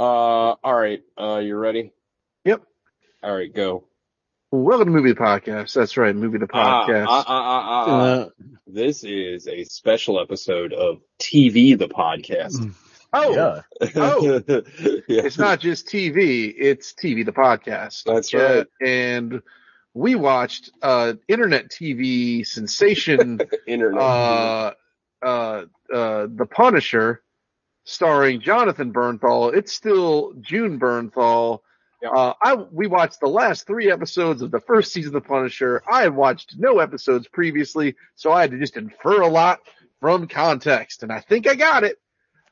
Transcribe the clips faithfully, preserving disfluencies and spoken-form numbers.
Uh, all right. Uh, you ready? Yep. All right, go. Welcome to Movie the Podcast. That's right, Movie the Podcast. Ah, ah, ah, ah, uh, this is a special episode of T V the Podcast. Oh, yeah. oh, yeah. It's not just T V; it's T V the Podcast. That's right. Uh, and we watched uh, internet T V sensation, internet, uh, uh, uh, The Punisher, starring Jonathan Bernthal. It's still June Bernthal. Yep. Uh, I we watched the last three episodes of the first season of The Punisher. I had watched no episodes previously, so I had to just infer a lot from context, and I think I got it.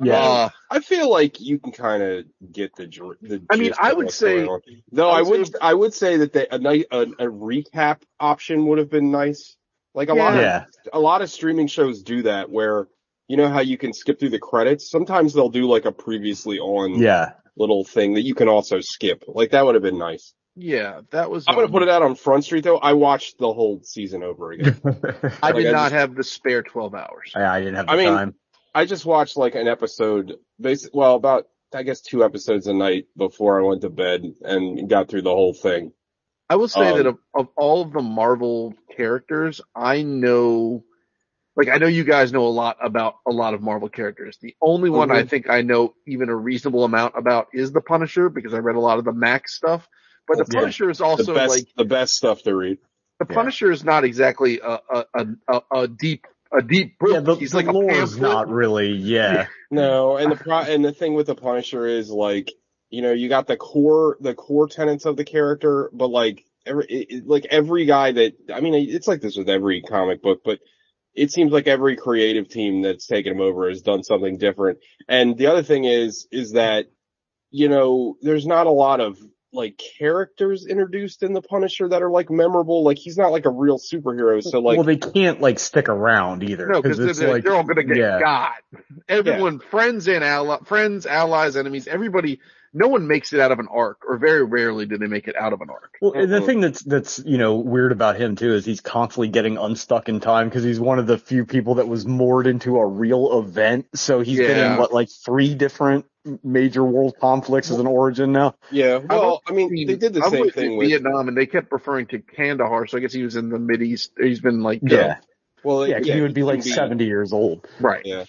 Yeah, uh, I feel like you can kind of get the. the I mean, I would say though I would I would say that they, a, a a recap option would have been nice. Like a yeah. lot of yeah. a lot of streaming shows do that, where you know how you can skip through the credits. Sometimes they'll do like a previously on. Yeah. Little thing that you can also skip. Like, that would have been nice. Yeah, that was... I'm um, going to put it out on Front Street, though. I watched the whole season over again. I like, did I not just, have the spare twelve hours. Yeah, I didn't have the I mean, time. I just watched, like, an episode... Basically, well, about, I guess, two episodes a night before I went to bed and got through the whole thing. I will say um, that of, of all of the Marvel characters, I know... Like, I know you guys know a lot about a lot of Marvel characters. The only one mm-hmm. I think I know even a reasonable amount about is the Punisher, because I read a lot of the Max stuff. But the yeah. Punisher is also the best, like the best stuff to read. The yeah. Punisher is not exactly a a a, a deep a deep book. Yeah, the, He's the like lore is not really. Yeah. yeah. No, and the pro- and the thing with the Punisher is like you know you got the core the core tenets of the character, but like every it, like every guy that I mean it's like this with every comic book, but. It seems like every creative team that's taken him over has done something different. And the other thing is, is that, you know, there's not a lot of like characters introduced in The Punisher that are like memorable. Like he's not like a real superhero. So like, well, they can't like stick around either. No, cause, cause it's they're, like, they're all going to get yeah. got. Everyone, yeah. friends and ally, friends, allies, enemies, everybody. No one makes it out of an arc, or very rarely do they make it out of an arc. Well, and the thing that's, that's, you know, weird about him too is he's constantly getting unstuck in time because he's one of the few people that was moored into a real event. So he's yeah. been in what, like three different major world conflicts as an origin now? Yeah. Well, I, I mean, they did the I same thing with Vietnam and they kept referring to Kandahar. So I guess he was in the Mideast. He's been like, yeah. Uh, well, yeah, yeah, he would be like be, seventy years old. Right. Yeah.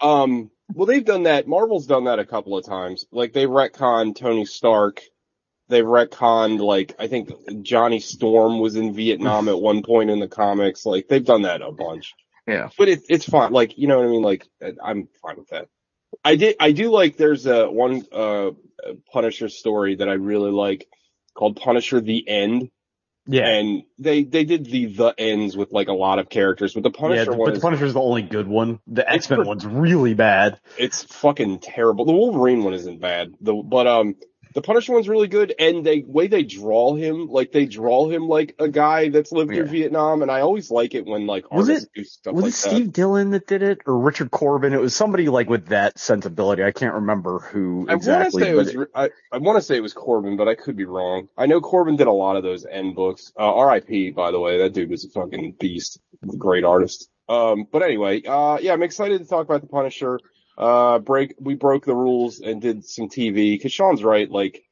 Um, Well, they've done that. Marvel's done that a couple of times. Like, they retconned Tony Stark. They've retconned, like, I think Johnny Storm was in Vietnam at one point in the comics. Like, they've done that a bunch. Yeah. But it, it's fine. Like, you know what I mean? Like, I'm fine with that. I did, I do like, there's a one, uh, Punisher story that I really like called Punisher The End. Yeah. And they, they did the, the ends with like a lot of characters, but the Punisher yeah, one. But the Punisher's the only good one. The X-Men one's really bad. It's fucking terrible. The Wolverine one isn't bad. The, but, um, the Punisher one's really good. And they, way they draw him, like they draw him like a guy that's lived yeah. through Vietnam. And I always like it when like was artists it, do stuff was like that. Was it Steve Dillon that did it or Richard Corben? It was somebody like with that sensibility. I can't remember who exactly. I want to say it was, I, I want to say it was Corben, but I could be wrong. I know Corben did a lot of those end books. Uh, R I P, by the way, that dude was a fucking beast. Great artist. Um, but anyway, uh, yeah, I'm excited to talk about the Punisher. Uh, break, we broke the rules and did some T V, cause Sean's right, like,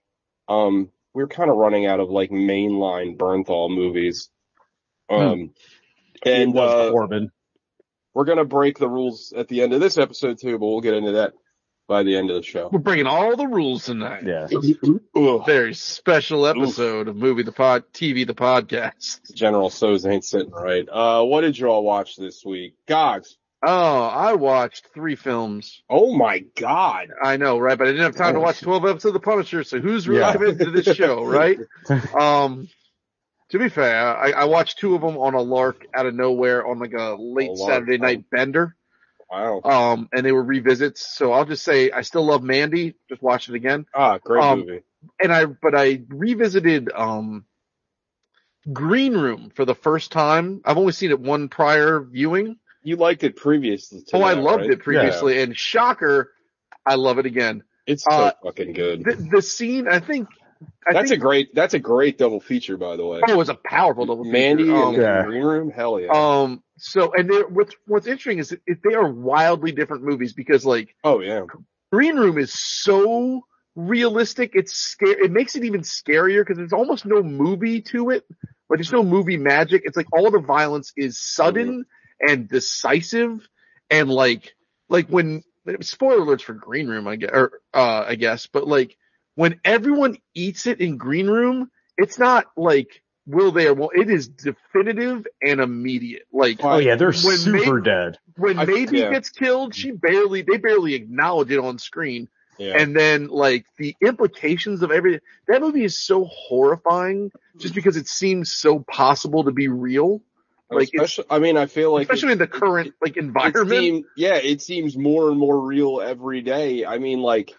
um, we were kind of running out of, like, mainline Bernthal movies. Um, hmm. and, it was uh, Corbin. We're gonna break the rules at the end of this episode too, but we'll get into that by the end of the show. We're bringing all the rules tonight. Yeah. Very special episode Oof. of Movie the Pod, T V the Podcast. General So's ain't sitting right. Uh, what did you all watch this week? Gogs. Oh, I watched three films. Oh my God. I know, right? But I didn't have time to watch twelve episodes of The Punisher, so who's really yeah. committed to this show, right? Um, to be fair, I, I watched two of them on a lark out of nowhere on like a late a Saturday night bender. Wow. Um, and they were revisits, so I'll just say I still love Mandy. Just watch it again. Ah, great um, movie. And I, but I revisited, um, Green Room for the first time. I've only seen it one prior viewing. You liked it previously. Oh, I loved right? it previously. Yeah. And shocker, I love it again. It's so uh, fucking good. The, the scene, I think. I that's think, a great, that's a great double feature, by the way. Oh, it was a powerful double Mandy feature. Mandy um, and yeah. Green Room? Hell yeah. Um, so, and what's, what's interesting is that they are wildly different movies because like. Oh yeah. Green Room is so realistic. It's scary. It makes it even scarier because there's almost no movie to it. Like there's no movie magic. It's like all the violence is sudden and decisive, and like like when spoiler alerts for Green Room, I guess, or uh, I guess, but like when everyone eats it in Green Room, it's not like will they or won't. It is definitive and immediate. Like oh yeah, they're super Maeve, dead. When Maeve yeah. gets killed, she barely they barely acknowledge it on screen. Yeah. And then, like, the implications of everything. That movie is so horrifying just because it seems so possible to be real. Like, especially, I mean, I feel like... Especially it, in the current, it, like, environment. It seemed, yeah, it seems more and more real every day. I mean, like,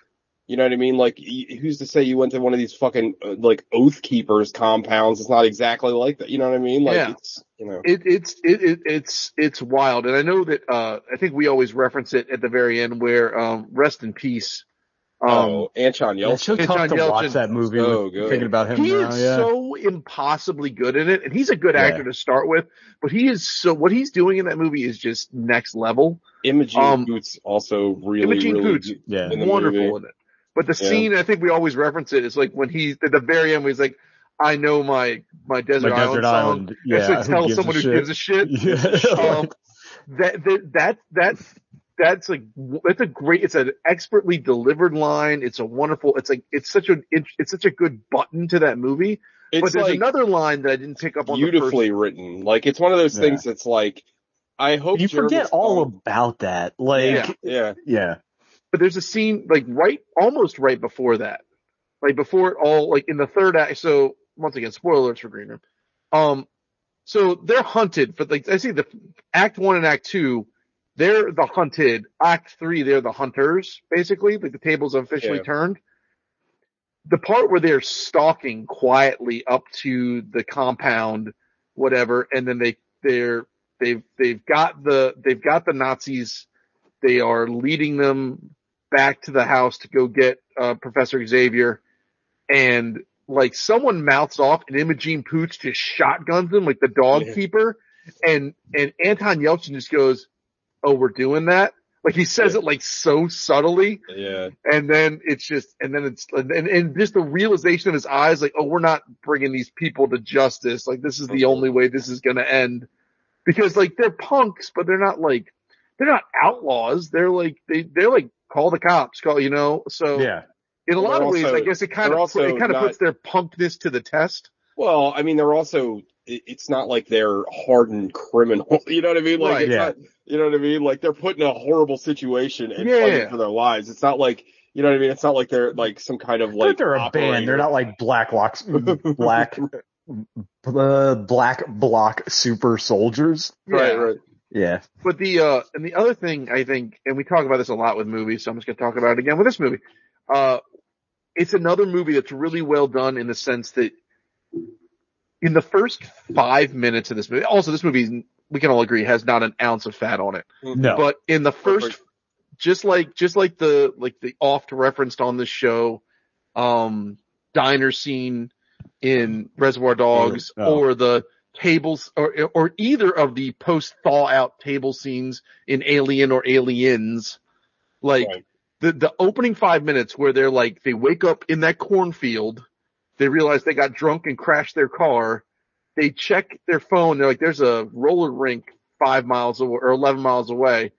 you know what I mean? Like, who's to say you went to one of these fucking, uh, like, Oath Keepers compounds? It's not exactly like that. You know what I mean? Like, yeah. It's, you know. It, it's, it, it, it's, it's wild. And I know that, uh, I think we always reference it at the very end where, um, rest in peace. Um, oh, Anton Yelchin. It's so tough Anton to Yelchin. watch that movie. So thinking about him, he now, is yeah. so impossibly good in it, and he's a good yeah. actor to start with. But he is so what he's doing in that movie is just next level. Imogen um, Poots also really, Imogen really Poots, yeah. wonderful movie. in it. But the yeah. scene, I think we always reference it. It's like when he at the very end, he's like, "I know my my desert, my desert island, island." Yeah, like, tell someone who shit. gives a shit. Yeah. um, that that that. that That's like, that's a great, it's an expertly delivered line. It's a wonderful, it's like, it's such a, it's such a good button to that movie. It's but there's like another line that I didn't pick up on. Beautifully the written. Like, it's one of those yeah. things that's like, I hope you Jervis forget all gone. about that. Like, yeah. yeah. Yeah. But there's a scene, like, right, almost right before that. Like, before it all, like, in the third act. So, once again, spoiler alerts for Green Room. Um, so they're hunted, but like, I see the act one and act two. They're the hunted. Act three, they're the hunters, basically. Like the tables officially yeah. turned. The part where they're stalking quietly up to the compound, whatever, and then they they're they've they've got the they've got the Nazis. They are leading them back to the house to go get uh, Professor Xavier, and like someone mouths off, and Imogen Poots just shotguns them like the dog yeah. keeper, and and Anton Yelchin just goes, "Oh, we're doing that?" Like he says yeah. it like so subtly. Yeah. And then it's just, and then it's, and, and just the realization of his eyes, like, oh, we're not bringing these people to justice. Like this is the only way this is going to end, because like they're punks, but they're not like, they're not outlaws. They're like, they, they're like, call the cops, call, you know? So yeah. in a lot of ways, I guess it kind of, it kind of puts their punkness to the test. Well, I mean, they're also, it's not like they're hardened criminals. You know what I mean? Like, right, it's yeah. not, you know what I mean? Like they're put in a horrible situation and yeah, fighting yeah. for their lives. It's not like, you know what I mean? It's not like they're like some kind of like, they're a operator. band. They're not like black locks, black, uh, black block super soldiers. Yeah. Right. Right. Yeah. But the, uh, and the other thing I think, and we talk about this a lot with movies, so I'm just going to talk about it again with this movie. Uh, it's another movie that's really well done in the sense that in the first five minutes of this movie, also this movie, we can all agree, has not an ounce of fat on it. No. But in the first, just like, just like the, like the oft referenced on this show, um, diner scene in Reservoir Dogs oh. or the tables or, or either of the post thaw out table scenes in Alien or Aliens, like right. the, the opening five minutes where they're like, they wake up in that cornfield. They realize they got drunk and crashed their car. They check their phone. They're like, there's a roller rink five miles away or eleven miles away.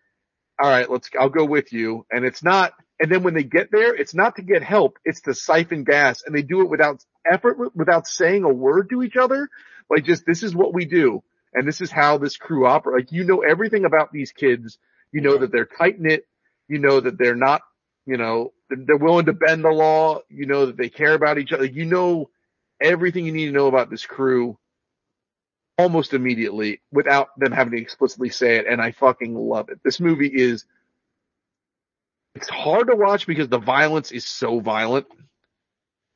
All right, let's, I'll go with you. And it's not, and then when they get there, it's not to get help. It's to siphon gas, and they do it without effort, without saying a word to each other. Like just, this is what we do. And this is how this crew operates. Like, you know, everything about these kids. You know yeah. that they're tight knit. You know that they're not, you know, they're willing to bend the law. You know that they care about each other. You know everything you need to know about this crew almost immediately without them having to explicitly say it. And I fucking love it. This movie is, it's hard to watch because the violence is so violent,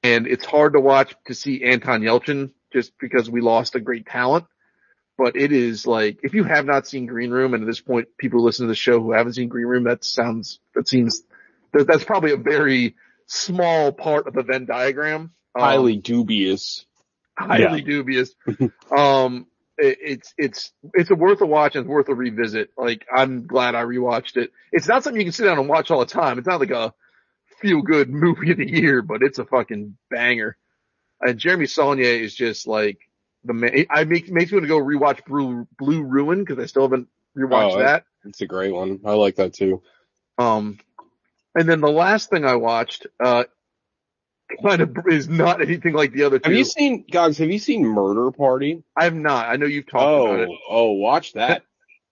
and it's hard to watch to see Anton Yelchin just because we lost a great talent. But it is like, if you have not seen Green Room, and at this point people who listen to the show who haven't seen Green Room, that sounds, that seems, that's probably a very small part of the Venn diagram. Um, highly dubious. Highly yeah. dubious. um, it, it's, it's, it's a worth a watch and worth a revisit. Like, I'm glad I rewatched it. It's not something you can sit down and watch all the time. It's not like a feel-good movie of the year, but it's a fucking banger. And Jeremy Saulnier is just like the man. I make, makes me want to go rewatch Blue, Blue Ruin because I still haven't rewatched oh, that. It's a great one. I like that too. Um, and then the last thing I watched, uh, kind of is not anything like the other two. Have you seen, Gogs, have you seen Murder Party? I have not. I know you've talked oh, about it. Oh, watch that.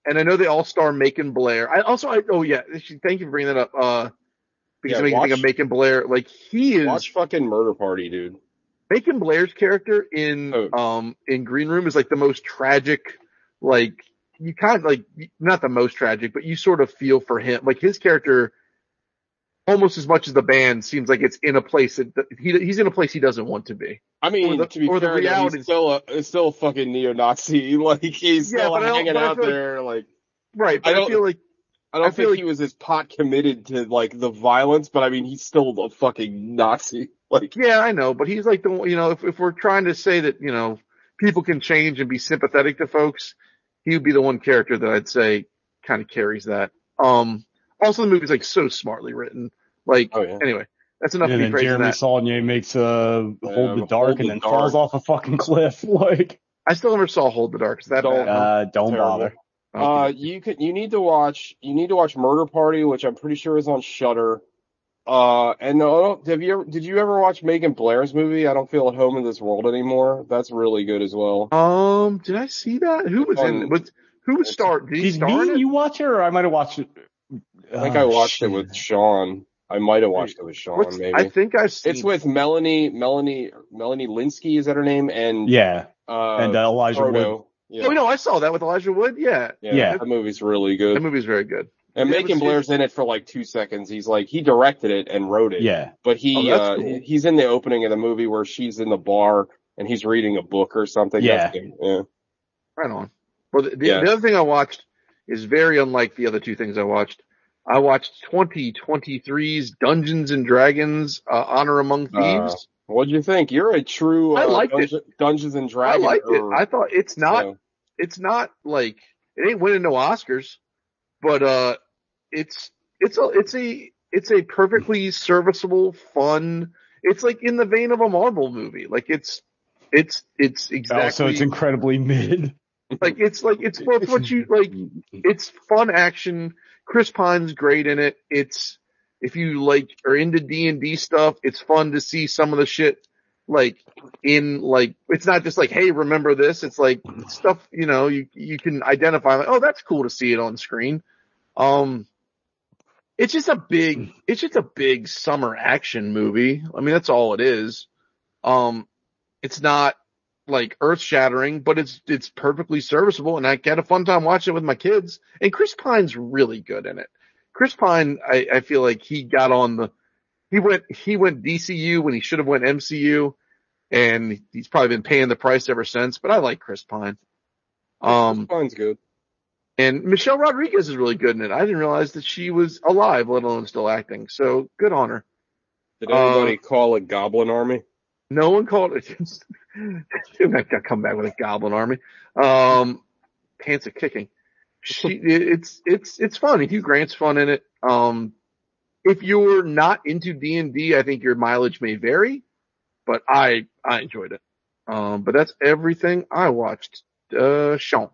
And I know they all star Macon Blair. I also, I, oh yeah, thank you for bringing that up. Uh, because yeah, I make watch, you think of Macon Blair. Like he is. Watch fucking Murder Party, dude. Macon Blair's character in, oh. um, in Green Room is like the most tragic, like, you kind of like, not the most tragic, but you sort of feel for him. Like his character, almost as much as the band, seems like it's in a place that he, he's in a place he doesn't want to be. I mean, the, to be fair, the reality he's still a, it's still a fucking neo-Nazi. Like he's yeah, still hanging out there. Like, right. But I, don't, I feel like, I don't I feel think like, he was as pot committed to like the violence, but I mean, he's still a fucking Nazi. Like, yeah, I know, but he's like the, you know, if, if we're trying to say that, you know, people can change and be sympathetic to folks, he would be the one character that I'd say kind of carries that. Um, Also, the movie's like so smartly written. Like, oh, yeah. Anyway, that's enough. Yeah, to be praised. Jeremy Saulnier makes uh, Hold yeah, the Dark Hold and the then dark. falls off a fucking cliff. Like, I still never saw Hold the Dark. Is that don't, uh, don't bother. Uh, okay. you could you need to watch you need to watch Murder Party, which I'm pretty sure is on Shudder. Uh, and oh, have you ever, did you ever watch Megan Blair's movie? I don't feel at home in this world anymore. That's really good as well. Um, did I see that? Who was um, in? Was who was star? Did, did me? You watch her? Or I might have watched it. I think oh, I watched shit. it with Sean. I might have watched it with Sean, What's, maybe. I think I've seen It's with Melanie, Melanie, Melanie Linsky, is that her name? And, yeah. Uh, and uh, Elijah Frodo. Wood. Yeah. Oh, no, I saw that with Elijah Wood, yeah. Yeah. yeah. That movie's really good. That movie's very good. And yeah, Macon Blair's in it for like two seconds. He's like, he directed it and wrote it. Yeah. But he, oh, uh, cool. he's in the opening of the movie where she's in the bar and he's reading a book or something. Yeah. yeah. Right on. Well, the, the, yeah. the other thing I watched is very unlike the other two things I watched. I watched twenty twenty-three's Dungeons and Dragons uh, Honor Among Thieves. Uh, what'd you think? You're a true uh, I liked Dunge- it. Dungeons and Dragons. I liked or, it. I thought it's not, you know. it's not like, it ain't winning no Oscars, but, uh, it's, it's a, it's a, it's a perfectly serviceable, fun, it's like in the vein of a Marvel movie. Like it's, it's, it's exactly. Oh, so it's incredibly mid. Like it's like it's both what you like. It's fun action. Chris Pine's great in it. It's if you like are into D and D stuff, it's fun to see some of the shit like in like it's not just like hey remember this. It's like stuff you know you you can identify like oh that's cool to see it on screen. Um, it's just a big it's just a big summer action movie. I mean that's all it is. Um, it's not. Like earth shattering, but it's it's perfectly serviceable, and I had a fun time watching it with my kids. And Chris Pine's really good in it. Chris Pine, I, I feel like he got on the he went he went D C U when he should have went M C U, and he's probably been paying the price ever since. But I like Chris Pine. Um, Chris Pine's good, and Michelle Rodriguez is really good in it. I didn't realize that she was alive, let alone still acting. So good on her. Did anybody uh, call a goblin army? No one called it. I got come back with a goblin army. Um, pants are kicking. She, it's, it's, it's fun. Hugh Grant's fun in it. Um, if you're not into D and D, I think your mileage may vary, but I, I enjoyed it. Um, but that's everything I watched. Uh, Sean.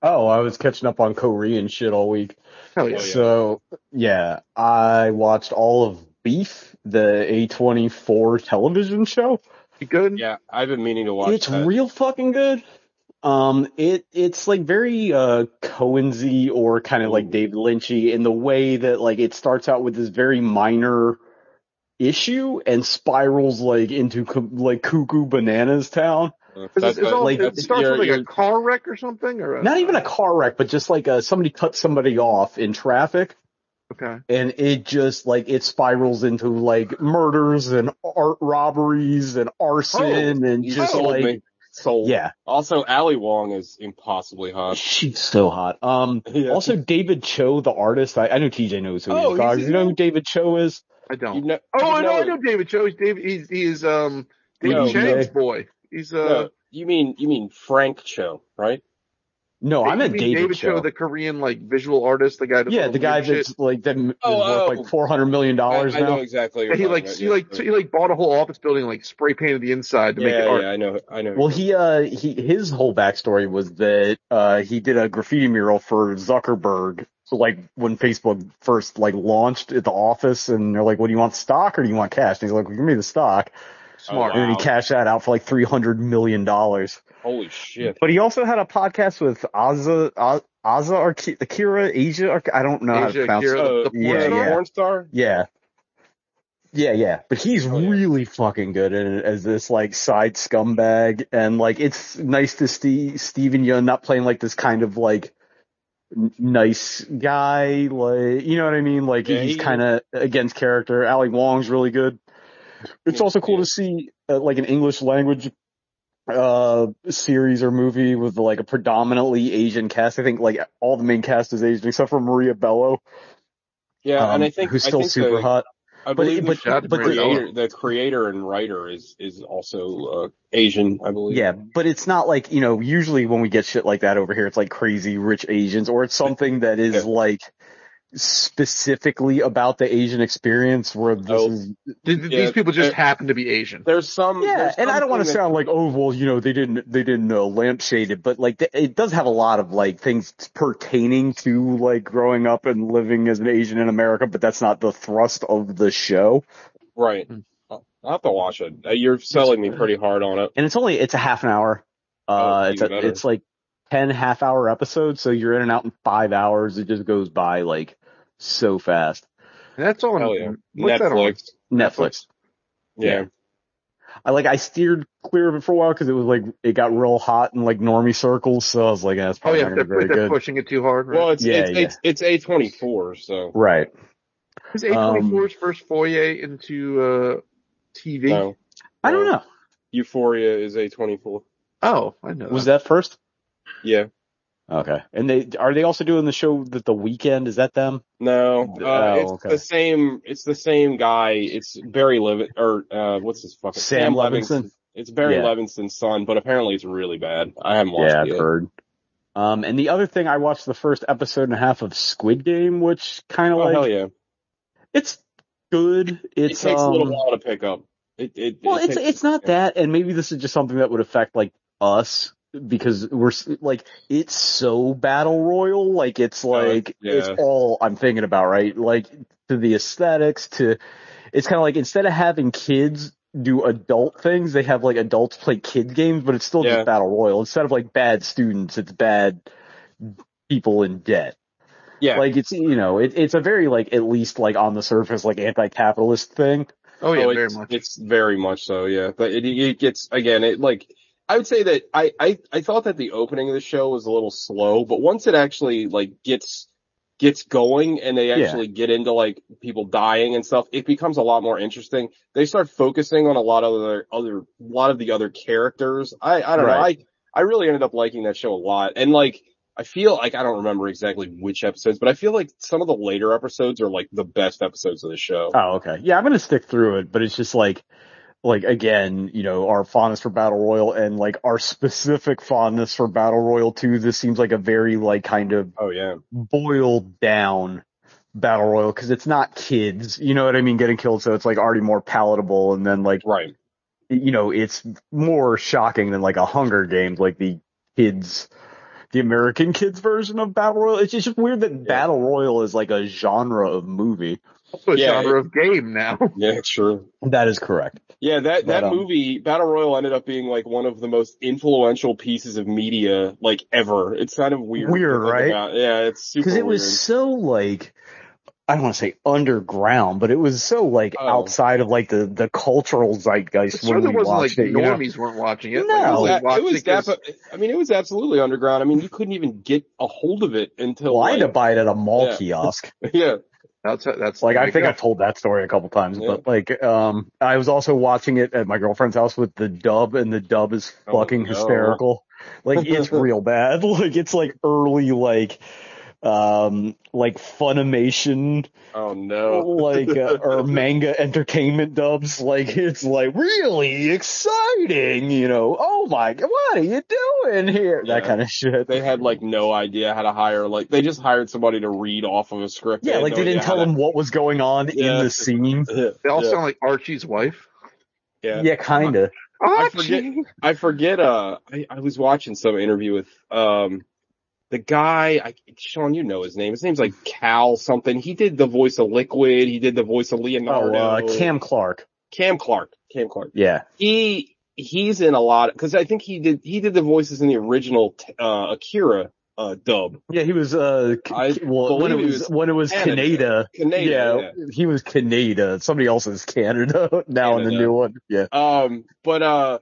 Oh, I was catching up on Korean shit all week. Hell yeah. So yeah, I watched all of Beef, the A twenty-four television show. You good? Yeah, I've been meaning to watch it. It's that. real fucking good. Um, it it's like very uh Coen-y or kind of like David Lynchy in the way that like it starts out with this very minor issue and spirals like into co- like cuckoo bananas town. It's, it's all, like, it starts you're, with like you're, a car wreck or something, or a, not even a car wreck, but just like uh somebody cut somebody off in traffic. Okay. And it just, like, it spirals into, like, murders and art robberies and arson oh, and just, sold like... Me. Sold. Yeah. Also, Ali Wong is impossibly hot. She's so hot. Um, yeah. Also, David Choe, the artist. I, I know T J knows who oh, he is. You know who David Choe is? I don't. You know, oh, I know, know I know David Choe. He's, David, he's, he's um, David no, Chang's no. boy. He's, uh... No, you mean, you mean Frank Cho, right? No, I meant David, David Choe, the Korean like visual artist, the guy. That yeah, the guy that's shit. like that oh, worth like four hundred million dollars now. I know exactly. He like, he like he like bought a whole office building, like spray painted the inside to yeah, make it art. Yeah, I know, I know. Well, he uh he his whole backstory was that uh he did a graffiti mural for Zuckerberg. So like when Facebook first like launched at the office, and they're like, "What do you want, stock or do you want cash?" And he's like, well, "Give me the stock." Smart. Oh, wow. And then he cashed that out for like three hundred million dollars. Holy shit! But he also had a podcast with Aza, Aza, Aza or Akira, Asia. I don't know Asia, how to pronounce Akira, it. The, the yeah, porn, yeah. porn star. Yeah, yeah, yeah. But he's oh, yeah. really fucking good at it as this like side scumbag, and like it's nice to see Steven Yeun not playing like this kind of like nice guy, like you know what I mean. Like yeah, he's he, kind of against character. Ali Wong's really good. It's yeah, also cool yeah. to see uh, like an English language uh series or movie with like a predominantly Asian cast. I think like all the main cast is Asian except for Maria Bello. Yeah, um, and I think who's still I think super the, hot. I believe but, the, but, but creator, the creator and writer is is also uh, Asian, I believe. Yeah, but it's not like, you know, usually when we get shit like that over here, it's like crazy rich Asians or it's something that is yeah. like specifically about the Asian experience where this oh, is, th- th- yeah, these people just happen to be Asian. There's some, yeah, there's and I don't want to sound like, oh, well, you know, they didn't, they didn't uh, lampshade it, but like, th- it does have a lot of like things pertaining to like growing up and living as an Asian in America, but that's not the thrust of the show. Right. I'll have to watch it. You're selling me pretty hard on it. And it's only, it's a half an hour. Uh, oh, it's, a, it's like ten half hour episodes. So you're in and out in five hours. It just goes by like so fast. And that's on oh, yeah. Netflix. That on? Netflix. Yeah. yeah. I like, I steered clear of it for a while because it was like, it got real hot in like normie circles. So I was like, that's probably oh, yeah, not they're, very they're good. They're pushing it too hard. Right? Well, it's, yeah, it's, yeah. it's, it's A twenty-four. So. Right. Is A twenty-four's um, first foray into, uh, T V? No. I don't know. Euphoria is A twenty-four. Oh, I know. Was that, that first? Yeah. Okay. And they are they also doing the show that The Weeknd? Is that them? No. Uh, oh, it's okay. the same it's the same guy. It's Barry Levinson or uh what's his fucking Sam, Sam Levinson. Levinson. It's Barry yeah. Levinson's son, but apparently it's really bad. I haven't watched yeah, it. Yeah, I've heard. Um and the other thing I watched the first episode and a half of Squid Game, which kinda oh, like hell yeah. It's good. It's, it takes um, a little while to pick up. It it Well, it it's takes, it's not yeah. that, and maybe this is just something that would affect like us. Because we're like, it's so Battle Royale, like it's like yeah. it's all I'm thinking about, right? Like to the aesthetics, to it's kind of like instead of having kids do adult things, they have like adults play kid games, but it's still yeah. just Battle Royale. Instead of like bad students, it's bad people in debt. Yeah, like it's you know it, it's a very like at least like on the surface like anti-capitalist thing. Oh yeah, oh, very it's, much. It's very much so. Yeah, but it, it gets again it like. I would say that I, I, I thought that the opening of the show was a little slow, but once it actually like gets gets going and they actually yeah. get into like people dying and stuff, it becomes a lot more interesting. They start focusing on a lot of the other lot of the other characters. I, I don't right. know. I, I really ended up liking that show a lot. And like I feel like I don't remember exactly which episodes, but I feel like some of the later episodes are like the best episodes of the show. Oh, okay. Yeah, I'm gonna stick through it, but it's just like Like, again, you know, our fondness for Battle Royale and, like, our specific fondness for Battle Royale two, this seems like a very, like, kind of oh, yeah. boiled down Battle Royale because it's not kids, you know what I mean, getting killed, so it's, like, already more palatable. And then, like, right. you know, it's more shocking than, like, a Hunger Games, like the kids, the American kids version of Battle Royale. It's just weird that yeah. Battle Royale is, like, a genre of movie. Also a yeah, genre of game now. Yeah, sure. That is correct. Yeah, that, that but, um, movie, Battle Royale, ended up being like one of the most influential pieces of media, like, ever. It's kind of weird. Weird, right? About. Yeah, it's super weird. Because it was so, like, I don't want to say underground, but it was so, like, oh. outside of, like, the, the cultural zeitgeist when we watched it. Sure, there wasn't, like, normies weren't watching it. No. Like, it was, it was it cause... I mean, it was absolutely underground. I mean, you couldn't even get a hold of it until, well, like, I had to buy it at a mall yeah. kiosk. yeah. That's that's like I think I've told that story a couple times, yeah. but like um I was also watching it at my girlfriend's house with the dub, and the dub is fucking oh, no. hysterical. Like it's real bad. Like it's like early like um, like Funimation, oh no, like uh, or manga entertainment dubs. Like it's like really exciting, you know. Oh my god, what are you doing here? Yeah. That kind of shit. They had like no idea how to hire. Like they just hired somebody to read off of a script. Yeah, they like no they didn't tell them to... what was going on yeah. in the scene. They all yeah. sound like Archie's wife. Yeah, yeah, kind of. I forget. I forget. Uh, I, I was watching some interview with um the guy. I, Sean, you know his name. His name's like Cal something. He did the voice of Liquid. He did the voice of Leonardo. Oh, uh, Cam Clark. Cam Clark. Cam Clark. Yeah. He he's in a lot because I think he did he did the voices in the original uh Akira uh dub. Yeah, he was uh I well, when it was, was when it was Canada. Canada. Yeah, yeah, he was Canada. Somebody else is Canada now Canada. in the new one. Yeah. Um, but uh,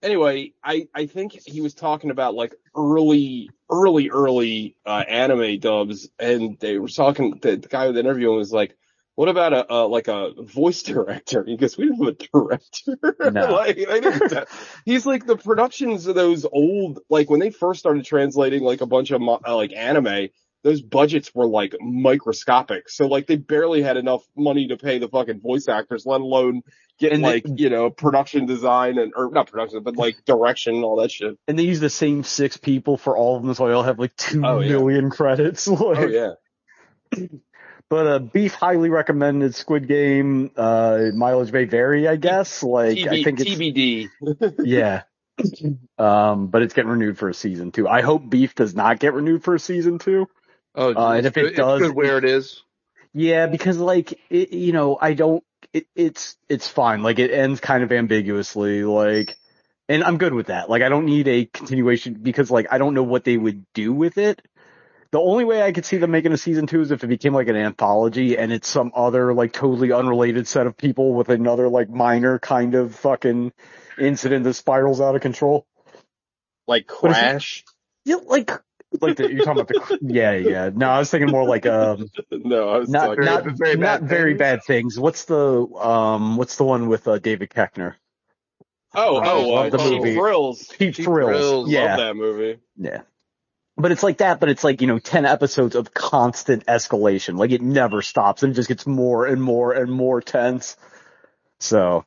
anyway, I I think he was talking about like early early early uh anime dubs, and they were talking. The, the guy with the interview was like, "What about a, a like a voice director?" He goes, "We don't have a director." No. like, I didn't, he's like the productions of those old, like when they first started translating like a bunch of uh, like anime, those budgets were like microscopic. So like they barely had enough money to pay the fucking voice actors, let alone get and like, they, you know, production design and or not production, but like direction and all that shit. And they use the same six people for all of them, so they all have like two oh, million yeah. credits. Like. Oh yeah. But uh, Beef highly recommended Squid Game. Uh, mileage may vary, I guess. Like T B, I think it's T B D. yeah. Um, but it's getting renewed for a season two. I hope Beef does not get renewed for a season two. Oh, uh, and if good, it does, it's good where it is. Yeah, because like it, you know, I don't. It, it's it's fine. Like it ends kind of ambiguously. Like, and I'm good with that. Like I don't need a continuation because like I don't know what they would do with it. The only way I could see them making a season two is if it became like an anthology and it's some other like totally unrelated set of people with another like minor kind of fucking incident that spirals out of control. Like Crash? Yeah, like, like the, you're talking about the, yeah, yeah. No, I was thinking more like, um, no, I was not, talking not, about very not bad very things. bad things. What's the, um, what's the one with uh, David Koechner? Oh, oh, uh, the Cheap movie. Thrills. Cheap, Cheap Thrills. Thrills. Yeah. Love that movie. Yeah. But it's like that, but it's like, you know, ten episodes of constant escalation. Like, it never stops, and it just gets more and more and more tense. So,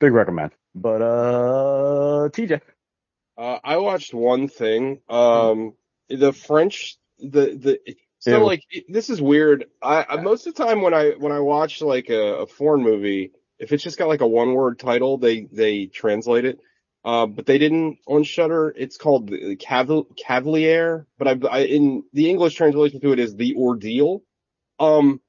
big recommend. But, uh, T J? Uh, I watched one thing. Um, the French, the, the, so, Ew. like, it, this is weird. I, I, most of the time when I, when I watch, like, a, a foreign movie, if it's just got, like, a one-word title, they, they translate it. Uh, but they didn't on Shudder. It's called the Cav- Cavalier, but I, I, in the English translation to it is The Ordeal. Um,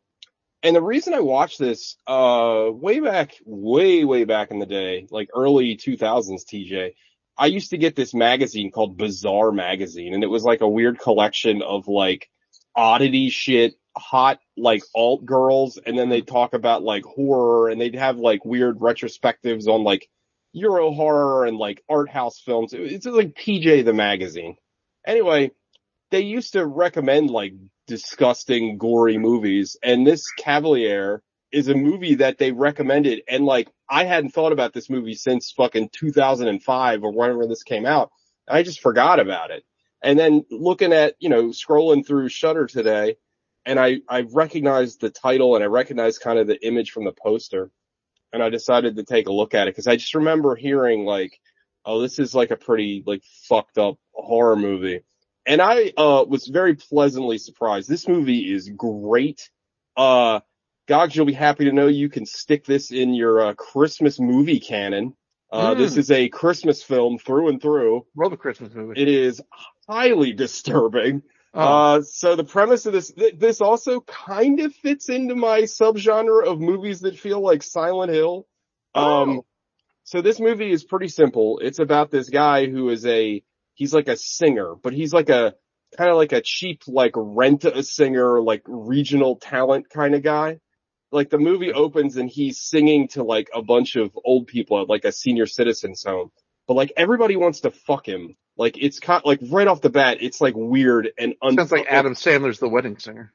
and the reason I watched this, uh, way back, way, way back in the day, like early two thousands, T J, I used to get this magazine called Bizarre Magazine, and it was like a weird collection of like oddity shit, hot, like alt girls, and then they'd talk about like horror, and they'd have like weird retrospectives on like Euro horror and like art house films. It's like P J the magazine. Anyway, they used to recommend like disgusting, gory movies. And this Cavalier is a movie that they recommended. And like, I hadn't thought about this movie since fucking two thousand five or whenever this came out. I just forgot about it. And then looking at, you know, scrolling through Shudder today, and I, I recognized the title and I recognized kind of the image from the poster. And I decided to take a look at it because I just remember hearing like, oh, this is like a pretty like fucked up horror movie. And I uh was very pleasantly surprised. This movie is great. Uh, Gogs, you'll be happy to know you can stick this in your uh, Christmas movie canon. Uh, mm. This is a Christmas film through and through. Love a Christmas movie. It is highly disturbing. Oh. Uh, so the premise of this, th- this also kind of fits into my subgenre of movies that feel like Silent Hill. Um, oh. So this movie is pretty simple. It's about this guy who is a, he's like a singer, but he's like a, kind of like a cheap, like rent-a-singer, like regional talent kind of guy. Like the movie opens and he's singing to like a bunch of old people at like a senior citizen's home. But like everybody wants to fuck him. Like it's kind like right off the bat, it's like weird and un- sounds like Adam Sandler's The Wedding Singer.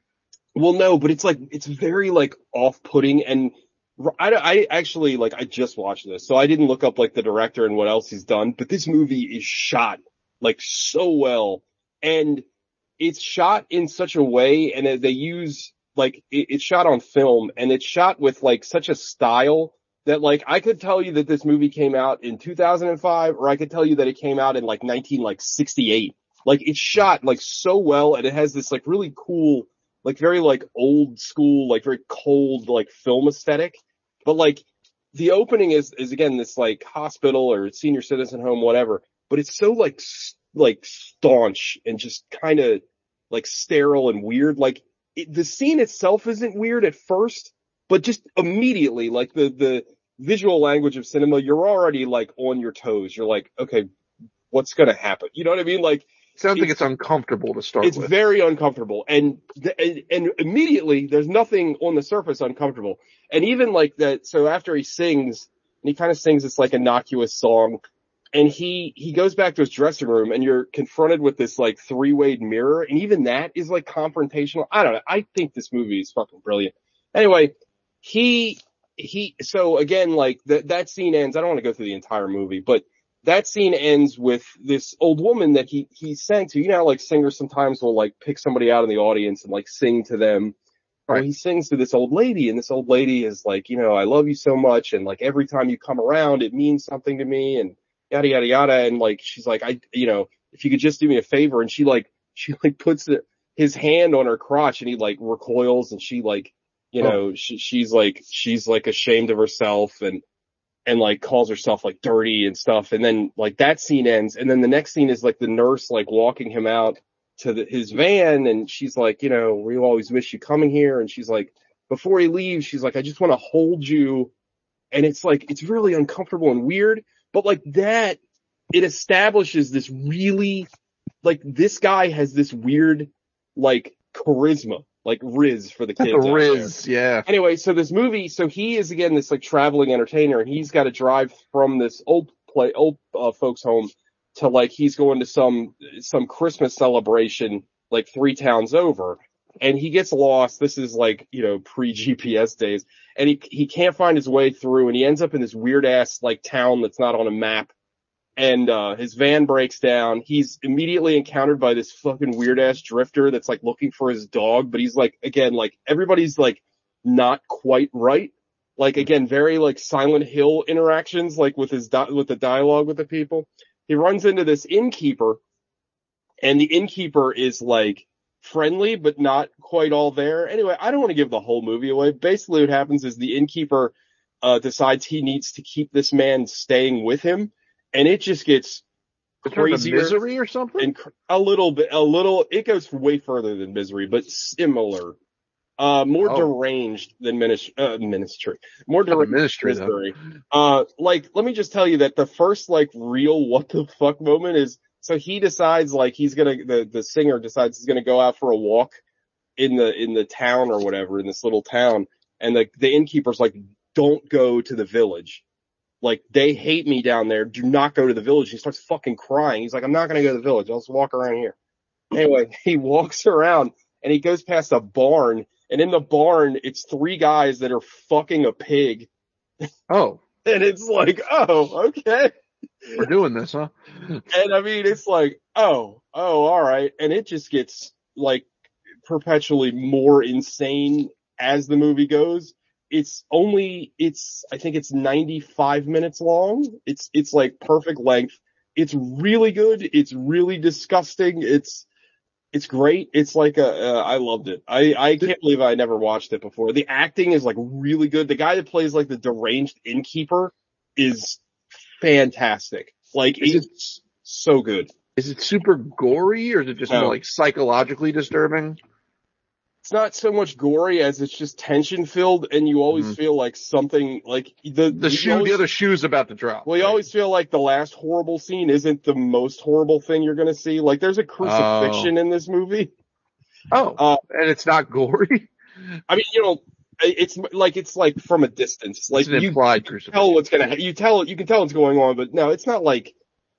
Well, no, but it's like it's very like off-putting, and I, I actually like I just watched this, so I didn't look up like the director and what else he's done. But this movie is shot like so well, and it's shot in such a way, and they use, like, it, it's shot on film, and it's shot with, like, such a style that, like, I could tell you that this movie came out in two thousand five, or I could tell you that it came out in, like, nineteen sixty-eight. Like, it's shot, like, so well, and it has this, like, really cool, like, very, like, old school, like, very cold, like, film aesthetic. But, like, the opening is, is again, this, like, hospital or senior citizen home, whatever. But it's so, like, st- like, staunch and just kind of, like, sterile and weird. Like, it, the scene itself isn't weird at first, but just immediately, like, the, the visual language of cinema, you're already, like, on your toes. You're like, okay, what's going to happen? You know what I mean? Like, sounds like it's uncomfortable to start with. It's very uncomfortable. And, and, and immediately there's nothing on the surface uncomfortable. And even like that. So after he sings, and he kind of sings this like innocuous song, and he, he goes back to his dressing room, and you're confronted with this like three-way mirror. And even that is like confrontational. I don't know. I think this movie is fucking brilliant. Anyway, he, he, so again, like th- that scene ends. I don't want to go through the entire movie, but that scene ends with this old woman that he, he sang to. You know, like singers sometimes will like pick somebody out in the audience and like sing to them. Right. Or he sings to this old lady, and this old lady is like, you know, I love you so much. And like every time you come around, it means something to me, and yada, yada, yada. And like, she's like, I, you know, if you could just do me a favor. And she like, she like puts the, his hand on her crotch, and he like recoils, and she like, you oh. know, she, she's like, she's like ashamed of herself. And, And like calls herself like dirty and stuff. And then like that scene ends. And then the next scene is like the nurse like walking him out to the, his van. And she's like, you know, we always miss you coming here. And she's like, before he leaves, she's like, I just want to hold you. And it's like, it's really uncomfortable and weird. But like that, it establishes this really, like, this guy has this weird, like, charisma. Like Riz for the kids. The Riz, yeah. Anyway, so this movie, so he is again this like traveling entertainer, and he's got to drive from this old play, old uh, folks home to like he's going to some some Christmas celebration like three towns over, and he gets lost. This is like, you know, pre-G P S days, and he he can't find his way through, and he ends up in this weird ass like town that's not on a map, and uh his van breaks down. He's immediately encountered by this fucking weird-ass drifter that's, like, looking for his dog, but he's, like, again, like, everybody's, like, not quite right. Like, again, very, like, Silent Hill interactions, like, with his di- with the dialogue with the people. He runs into this innkeeper, and the innkeeper is, like, friendly, but not quite all there. Anyway, I don't want to give the whole movie away. Basically what happens is the innkeeper uh decides he needs to keep this man staying with him. And it just gets crazier. Misery or something? And cr- a little bit, a little, it goes way further than Misery, but similar. Uh, more oh. deranged than minis- uh, Ministry. More deranged than Misery. Uh, like, let me just tell you that the first, like, real what the fuck moment is, so he decides, like, he's gonna, the, the singer decides he's gonna go out for a walk in the, in the town or whatever, in this little town. And the, the innkeeper's like, don't go to the village. Like, they hate me down there. Do not go to the village. He starts fucking crying. He's like, I'm not going to go to the village. I'll just walk around here. Anyway, he walks around, and he goes past a barn. And in the barn, it's three guys that are fucking a pig. Oh. And it's like, oh, okay. We're doing this, huh? And, I mean, it's like, oh, oh, all right. And it just gets, like, perpetually more insane as the movie goes. It's only, it's, I think it's ninety-five minutes long. It's, it's like perfect length. It's really good. It's really disgusting. It's, it's great. It's like a, uh, I loved it. I, I can't believe I never watched it before. The acting is like really good. The guy that plays like the deranged innkeeper is fantastic. Like is it's it, so good. Is it super gory, or is it just no. more like psychologically disturbing? It's not so much gory as it's just tension filled, and you always mm-hmm. feel like something like the the shoe, always, the other shoe's about to drop. Well, you right? always feel like the last horrible scene isn't the most horrible thing you're going to see. Like there's a crucifixion oh. in this movie. Oh, uh, and it's not gory. I mean, you know, it's like it's like from a distance. Like you, you tell what's going to ha- you tell you can tell what's going on, but no, it's not like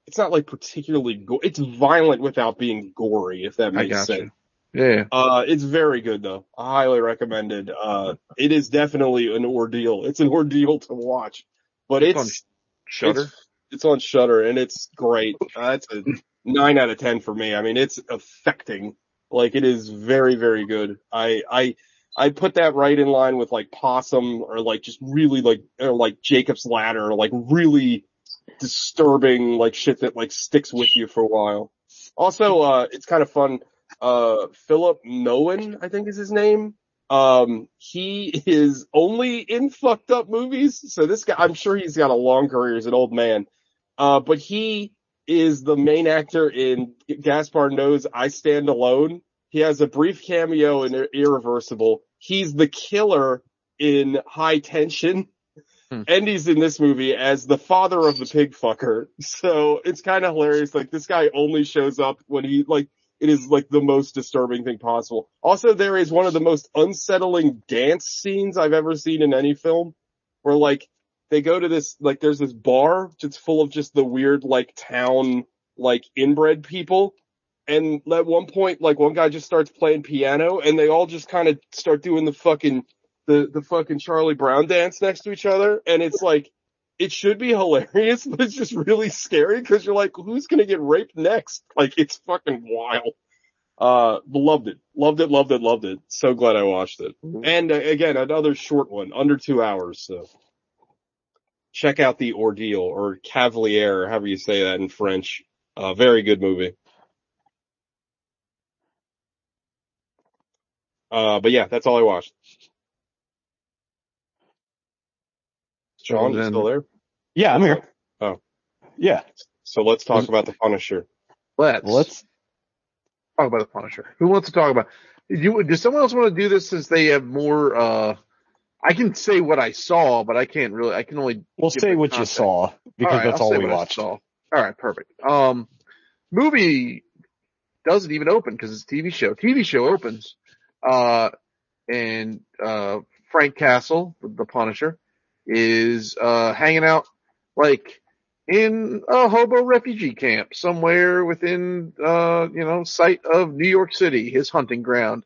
it's not like particularly go- it's violent without being gory. If that makes sense. You. Yeah. Uh, it's very good though. Highly recommended. Uh, it is definitely an ordeal. It's an ordeal to watch, but it's, it's Shudder. It's, it's on Shudder, and it's great. Uh, it's a nine out of ten for me. I mean, it's affecting. Like, it is very, very good. I, I, I put that right in line with like Possum or like just really like, or like Jacob's Ladder, like really disturbing, like shit that like sticks with you for a while. Also, uh, it's kind of fun. Uh, Philip Nolan, I think is his name. Um, he is only in fucked up movies. So this guy, I'm sure he's got a long career as an old man. Uh, but he is the main actor in Gaspar Noé's I Stand Alone. He has a brief cameo in Irreversible. He's the killer in High Tension. Hmm. And he's in this movie as the father of the pig fucker. So it's kind of hilarious. Like, this guy only shows up when he, like, it is like the most disturbing thing possible. Also, there is one of the most unsettling dance scenes I've ever seen in any film, where like they go to this, like there's this bar that's full of just the weird like town, like inbred people. And at one point, like one guy just starts playing piano and they all just kind of start doing the fucking, the, the fucking Charlie Brown dance next to each other. And it's like, it should be hilarious, but it's just really scary because you're like, who's going to get raped next? Like, it's fucking wild. Uh, loved it. Loved it, loved it, loved it. So glad I watched it. And uh, again, another short one, under two hours. So check out The Ordeal, or Cavalier, however you say that in French. Uh, very good movie. Uh, but yeah, that's all I watched. John, you still there? Yeah, I'm here. Oh. Yeah. So let's talk let's, about The Punisher. Let's. Let's talk about The Punisher. Who wants to talk about you? Does someone else want to do this since they have more, uh, I can say what I saw, but I can't really, I can only. Well, say what content. You saw, because all right, that's I'll all we watched. All right, perfect. Um, movie doesn't even open because it's a T V show. T V show opens, uh, and, uh, Frank Castle, The Punisher, is uh hanging out like in a hobo refugee camp somewhere within uh you know sight of New York City, his hunting ground,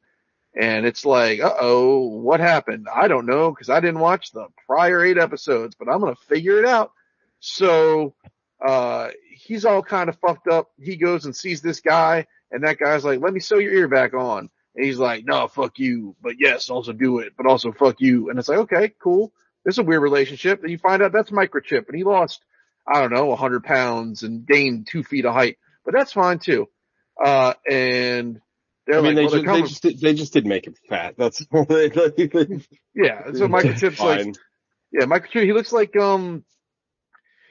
and it's like, uh-oh, what happened? I don't know, because I didn't watch the prior eight episodes, but I'm gonna figure it out. So uh he's all kind of fucked up. He goes and sees this guy, and that guy's like, let me sew your ear back on, and he's like, no, fuck you, but yes, also do it, but also fuck you. And it's like, okay, cool. It's a weird relationship. And you find out that's Microchip, and he lost, I don't know, one hundred pounds and gained two feet of height, but that's fine too. Uh, and they're I mean, like, they, well, just, they're they just, did, they just did make him fat. That's all they, they, they yeah. So Microchip's fine. Like, yeah, Microchip, he looks like, um,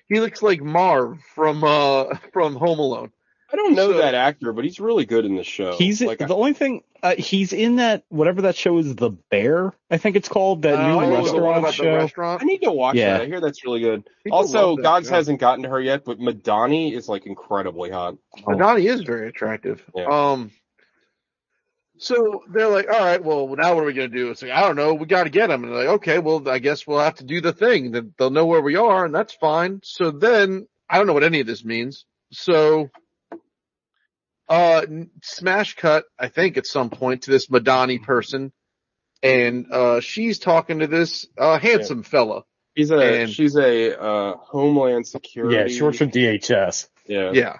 he looks like Marv from, uh, from Home Alone. I don't know so, that actor, but he's really good in the show. He's like, the I, only thing uh, he's in that whatever that show is, The Bear, I think it's called, that uh, new restaurant about show. The restaurant. I need to watch yeah. that. I hear that's really good. People also, Gogs yeah. hasn't gotten to her yet, but Madani is like incredibly hot. Madani oh. is very attractive. Yeah. Um, so they're like, all right, well, now what are we gonna do? It's like, I don't know, we got to get him. And they're like, okay, well, I guess we'll have to do the thing. Then they'll know where we are, and that's fine. So then I don't know what any of this means. So. Uh, smash cut, I think, at some point to this Madani person, and uh, she's talking to this uh handsome yeah. fella. He's a and, she's a uh Homeland Security. Yeah, short for D H S. Yeah, yeah,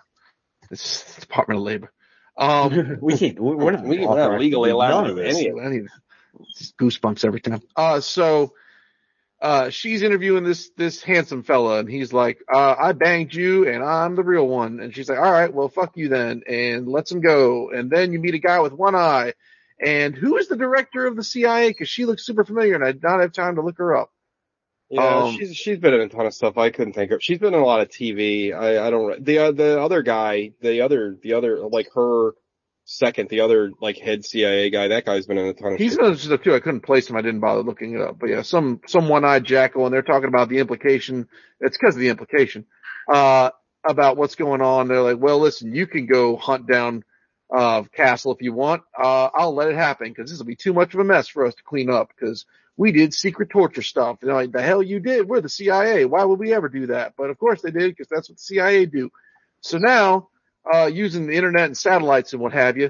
it's, it's Department of Labor. Um, we can't, we're not, we are not legally allowed to do this. Any, it's goosebumps every time. Uh, so. Uh, she's interviewing this, this handsome fella, and he's like, uh, I banged you and I'm the real one. And she's like, all right, well, fuck you then, and lets him go. And then you meet a guy with one eye, and who is the director of the C I A? 'Cause she looks super familiar and I did not have time to look her up. Yeah, um, she's, she's been in a ton of stuff. I couldn't think of, she's been in a lot of T V. I, I don't, the, uh, the other guy, the other, the other, like her second, the other like head C I A guy, that guy's been in a ton of he's shit. He's been in stuff too. I couldn't place him. I didn't bother looking it up. But yeah, some some one-eyed jackal, and they're talking about the implication. It's because of the implication uh about what's going on. They're like, well, listen, you can go hunt down uh Castle if you want. Uh I'll let it happen because this will be too much of a mess for us to clean up because we did secret torture stuff. And they're like, the hell you did? We're the C I A. Why would we ever do that? But of course they did because that's what the C I A do. So now. Uh, using the internet and satellites and what have you,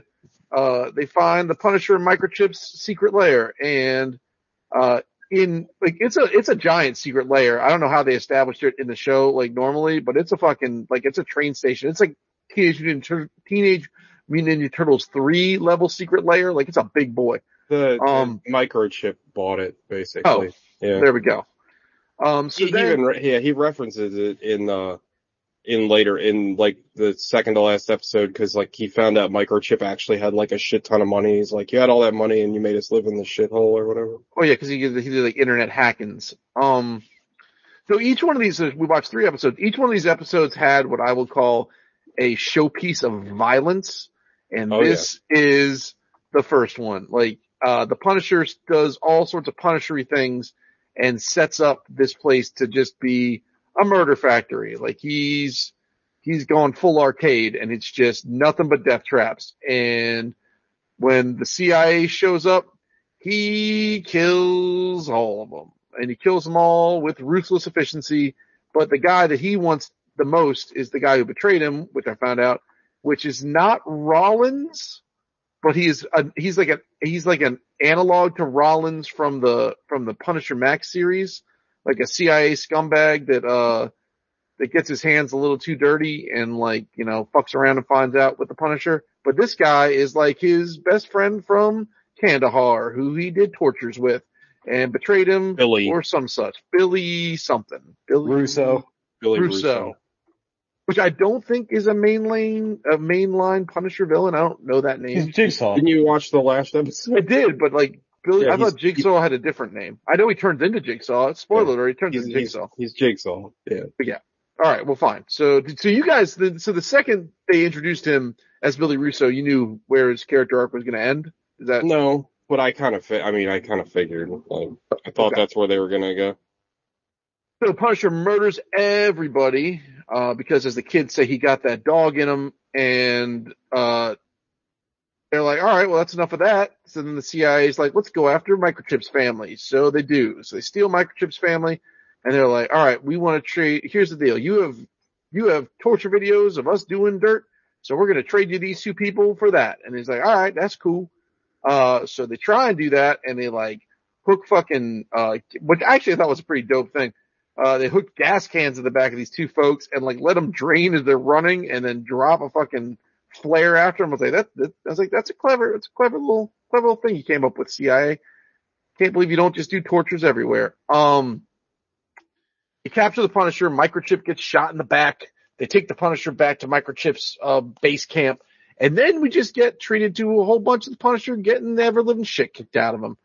uh, they find the Punisher and Microchip's secret lair. And, uh, in, like, it's a, it's a giant secret lair. I don't know how they established it in the show, like, normally, but it's a fucking, like, it's a train station. It's like Teenage Mutant, Teenage Mutant Ninja Turtles three level secret lair. Like, it's a big boy. The, um, the Microchip bought it, basically. Oh, yeah. There we go. Um, so he, then, he even re- yeah, he references it in uh, in later in like the second to last episode, because like he found out Microchip actually had like a shit ton of money. He's like, you had all that money and you made us live in the shithole or whatever. Oh yeah, because he did, he did like internet hackings. Um, so each one of these, we watched three episodes. Each one of these episodes had what I will call a showpiece of violence, and oh, this yeah. is the first one. Like, uh, the Punisher does all sorts of Punishery things and sets up this place to just be a murder factory. Like, he's, he's gone full arcade, and it's just nothing but death traps. And when the C I A shows up, he kills all of them, and he kills them all with ruthless efficiency. But the guy that he wants the most is the guy who betrayed him, which I found out, which is not Rollins, but he's a, he's like a, he's like an analog to Rollins from the, from the Punisher Max series, like a C I A scumbag that, uh, that gets his hands a little too dirty and, like, you know, fucks around and finds out with the Punisher. But this guy is like his best friend from Kandahar, who he did tortures with and betrayed him, Billy. or some such. Billy something. Billy Russo. Billy Russo. Russo. Which I don't think is a mainline, a mainline Punisher villain. I don't know that name. He's Jigsaw. Didn't you watch the last episode? I did, but like, Billy, yeah, I thought Jigsaw he, had a different name. I know he turns into Jigsaw. Spoiler alert, yeah, he turns into Jigsaw. He's, he's Jigsaw. Yeah. But yeah. All right. Well, fine. So, so you guys, the, so the second they introduced him as Billy Russo, you knew where his character arc was going to end? Is that? No, but I kind of, fi- I mean, I kind of figured. Like, I thought okay. that's where they were going to go. So Punisher murders everybody. Uh, because as the kids say, he got that dog in him, and, uh, they're like, all right, well, that's enough of that. So then the C I A is like, let's go after Microchip's family. So they do. So they steal Microchip's family, and they're like, all right, we want to trade. Here's the deal. You have, you have torture videos of us doing dirt. So we're going to trade you these two people for that. And he's like, all right, that's cool. Uh, so they try and do that, and they like hook fucking, uh, which actually I thought was a pretty dope thing. Uh, they hooked gas cans at the back of these two folks and like let them drain as they're running, and then drop a fucking flare after them. I was like, that, that, I was like, that's a clever, it's a clever little, clever little thing you came up with, C I A. Can't believe you don't just do tortures everywhere. Um, they capture the Punisher. Microchip gets shot in the back. They take the Punisher back to Microchip's, uh, base camp. And then we just get treated to a whole bunch of the Punisher getting the ever living shit kicked out of him.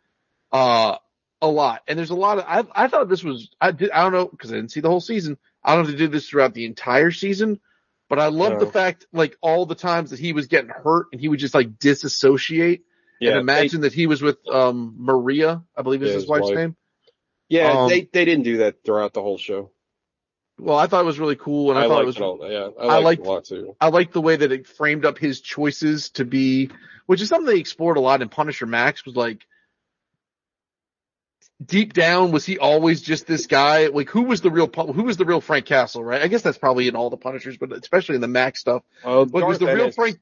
Uh, A lot. And there's a lot of, I, I thought this was, I did, I don't know, cause I didn't see the whole season. I don't know if they did this throughout the entire season, but I love no. the fact, like, all the times that he was getting hurt and he would just like disassociate yeah, and imagine they, that he was with, um, Maria, I believe is yeah, his, his wife's wife. name. Yeah. Um, they, they didn't do that throughout the whole show. Well, I thought it was really cool. And I, I thought it was, it all, yeah, I liked, I liked it a lot too. I liked the way that it framed up his choices to be, which is something they explored a lot in Punisher Max, was like, deep down, was he always just this guy? Like, who was the real, who was the real Frank Castle, right? I guess that's probably in all the Punishers, but especially in the Max stuff. Uh, but Garth was the Ennis, real Frank?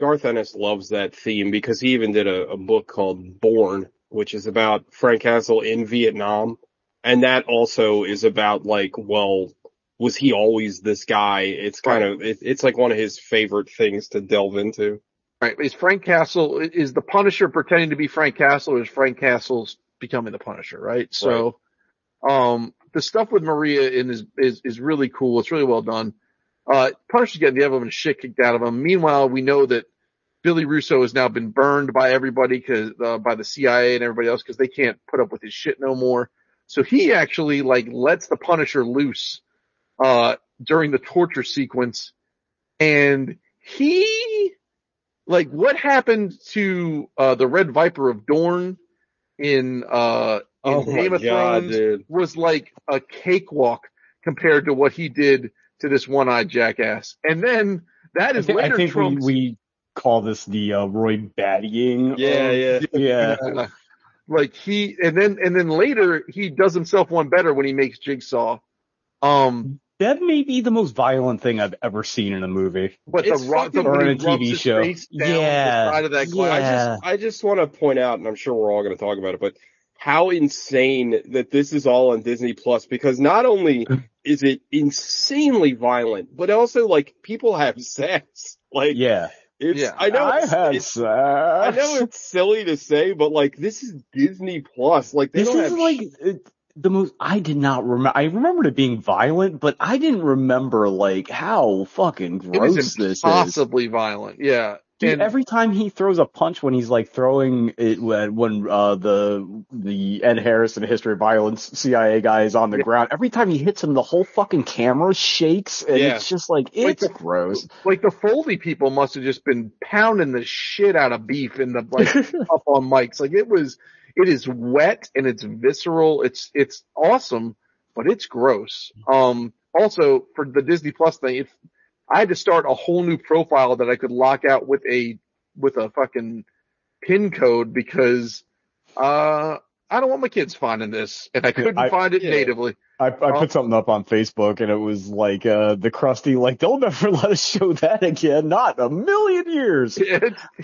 Garth Ennis loves that theme, because he even did a, a book called Born, which is about Frank Castle in Vietnam. And that also is about, like, well, was he always this guy? It's kind right. of, it, it's like one of his favorite things to delve into. Right. Is Frank Castle, is the Punisher pretending to be Frank Castle, or is Frank Castle's becoming the Punisher, right? So, right. um, the stuff with Maria in is, is, is really cool. It's really well done. Uh, Punisher's getting the ever shit kicked out of him. Meanwhile, we know that Billy Russo has now been burned by everybody, cause, uh, by the C I A and everybody else, cause they can't put up with his shit no more. So he actually, like, lets the Punisher loose, uh, during the torture sequence. And he, like, what happened to, uh, the Red Viper of Dorne in uh in oh Game of God, Thrones dude. was like a cakewalk compared to what he did to this one-eyed jackass. And then that is I think, later I think Trump's... we, we call this the uh, Roy Battying. Yeah, um, yeah, yeah. Like he, and then and then later he does himself one better when he makes Jigsaw. Um, that may be the most violent thing I've ever seen in a movie. But it's the rock or in a T V show. Yeah. Side of that yeah. I just, I just want to point out, and I'm sure we're all going to talk about it, but how insane that this is all on Disney Plus, because not only is it insanely violent, but also like people have sex. Like, yeah. It's, yeah, I know. I it's, had it's, sex. I know it's silly to say, but like this is Disney Plus. Like they this don't is have like it, the most. I did not remember. I remembered it being violent, but I didn't remember like how fucking gross this is. Possibly violent. Yeah. Dude, and every time he throws a punch, when he's like throwing it, when, when uh, the the Ed Harris and History of Violence C I A guy is on the yeah. ground, every time he hits him, the whole fucking camera shakes, and yeah. it's just like it's like the, gross. Like the Foley people must have just been pounding the shit out of Beef in the like up on mics. Like it was, it is wet and it's visceral. It's it's awesome, but it's gross. Um, also for the Disney Plus thing, it's. I had to start a whole new profile that I could lock out with a with a fucking pin code because uh I don't want my kids finding this, and I couldn't I, find it yeah. natively. I, I um, put something up on Facebook, and it was like uh the crusty, like they'll never let us show that again, not a million years.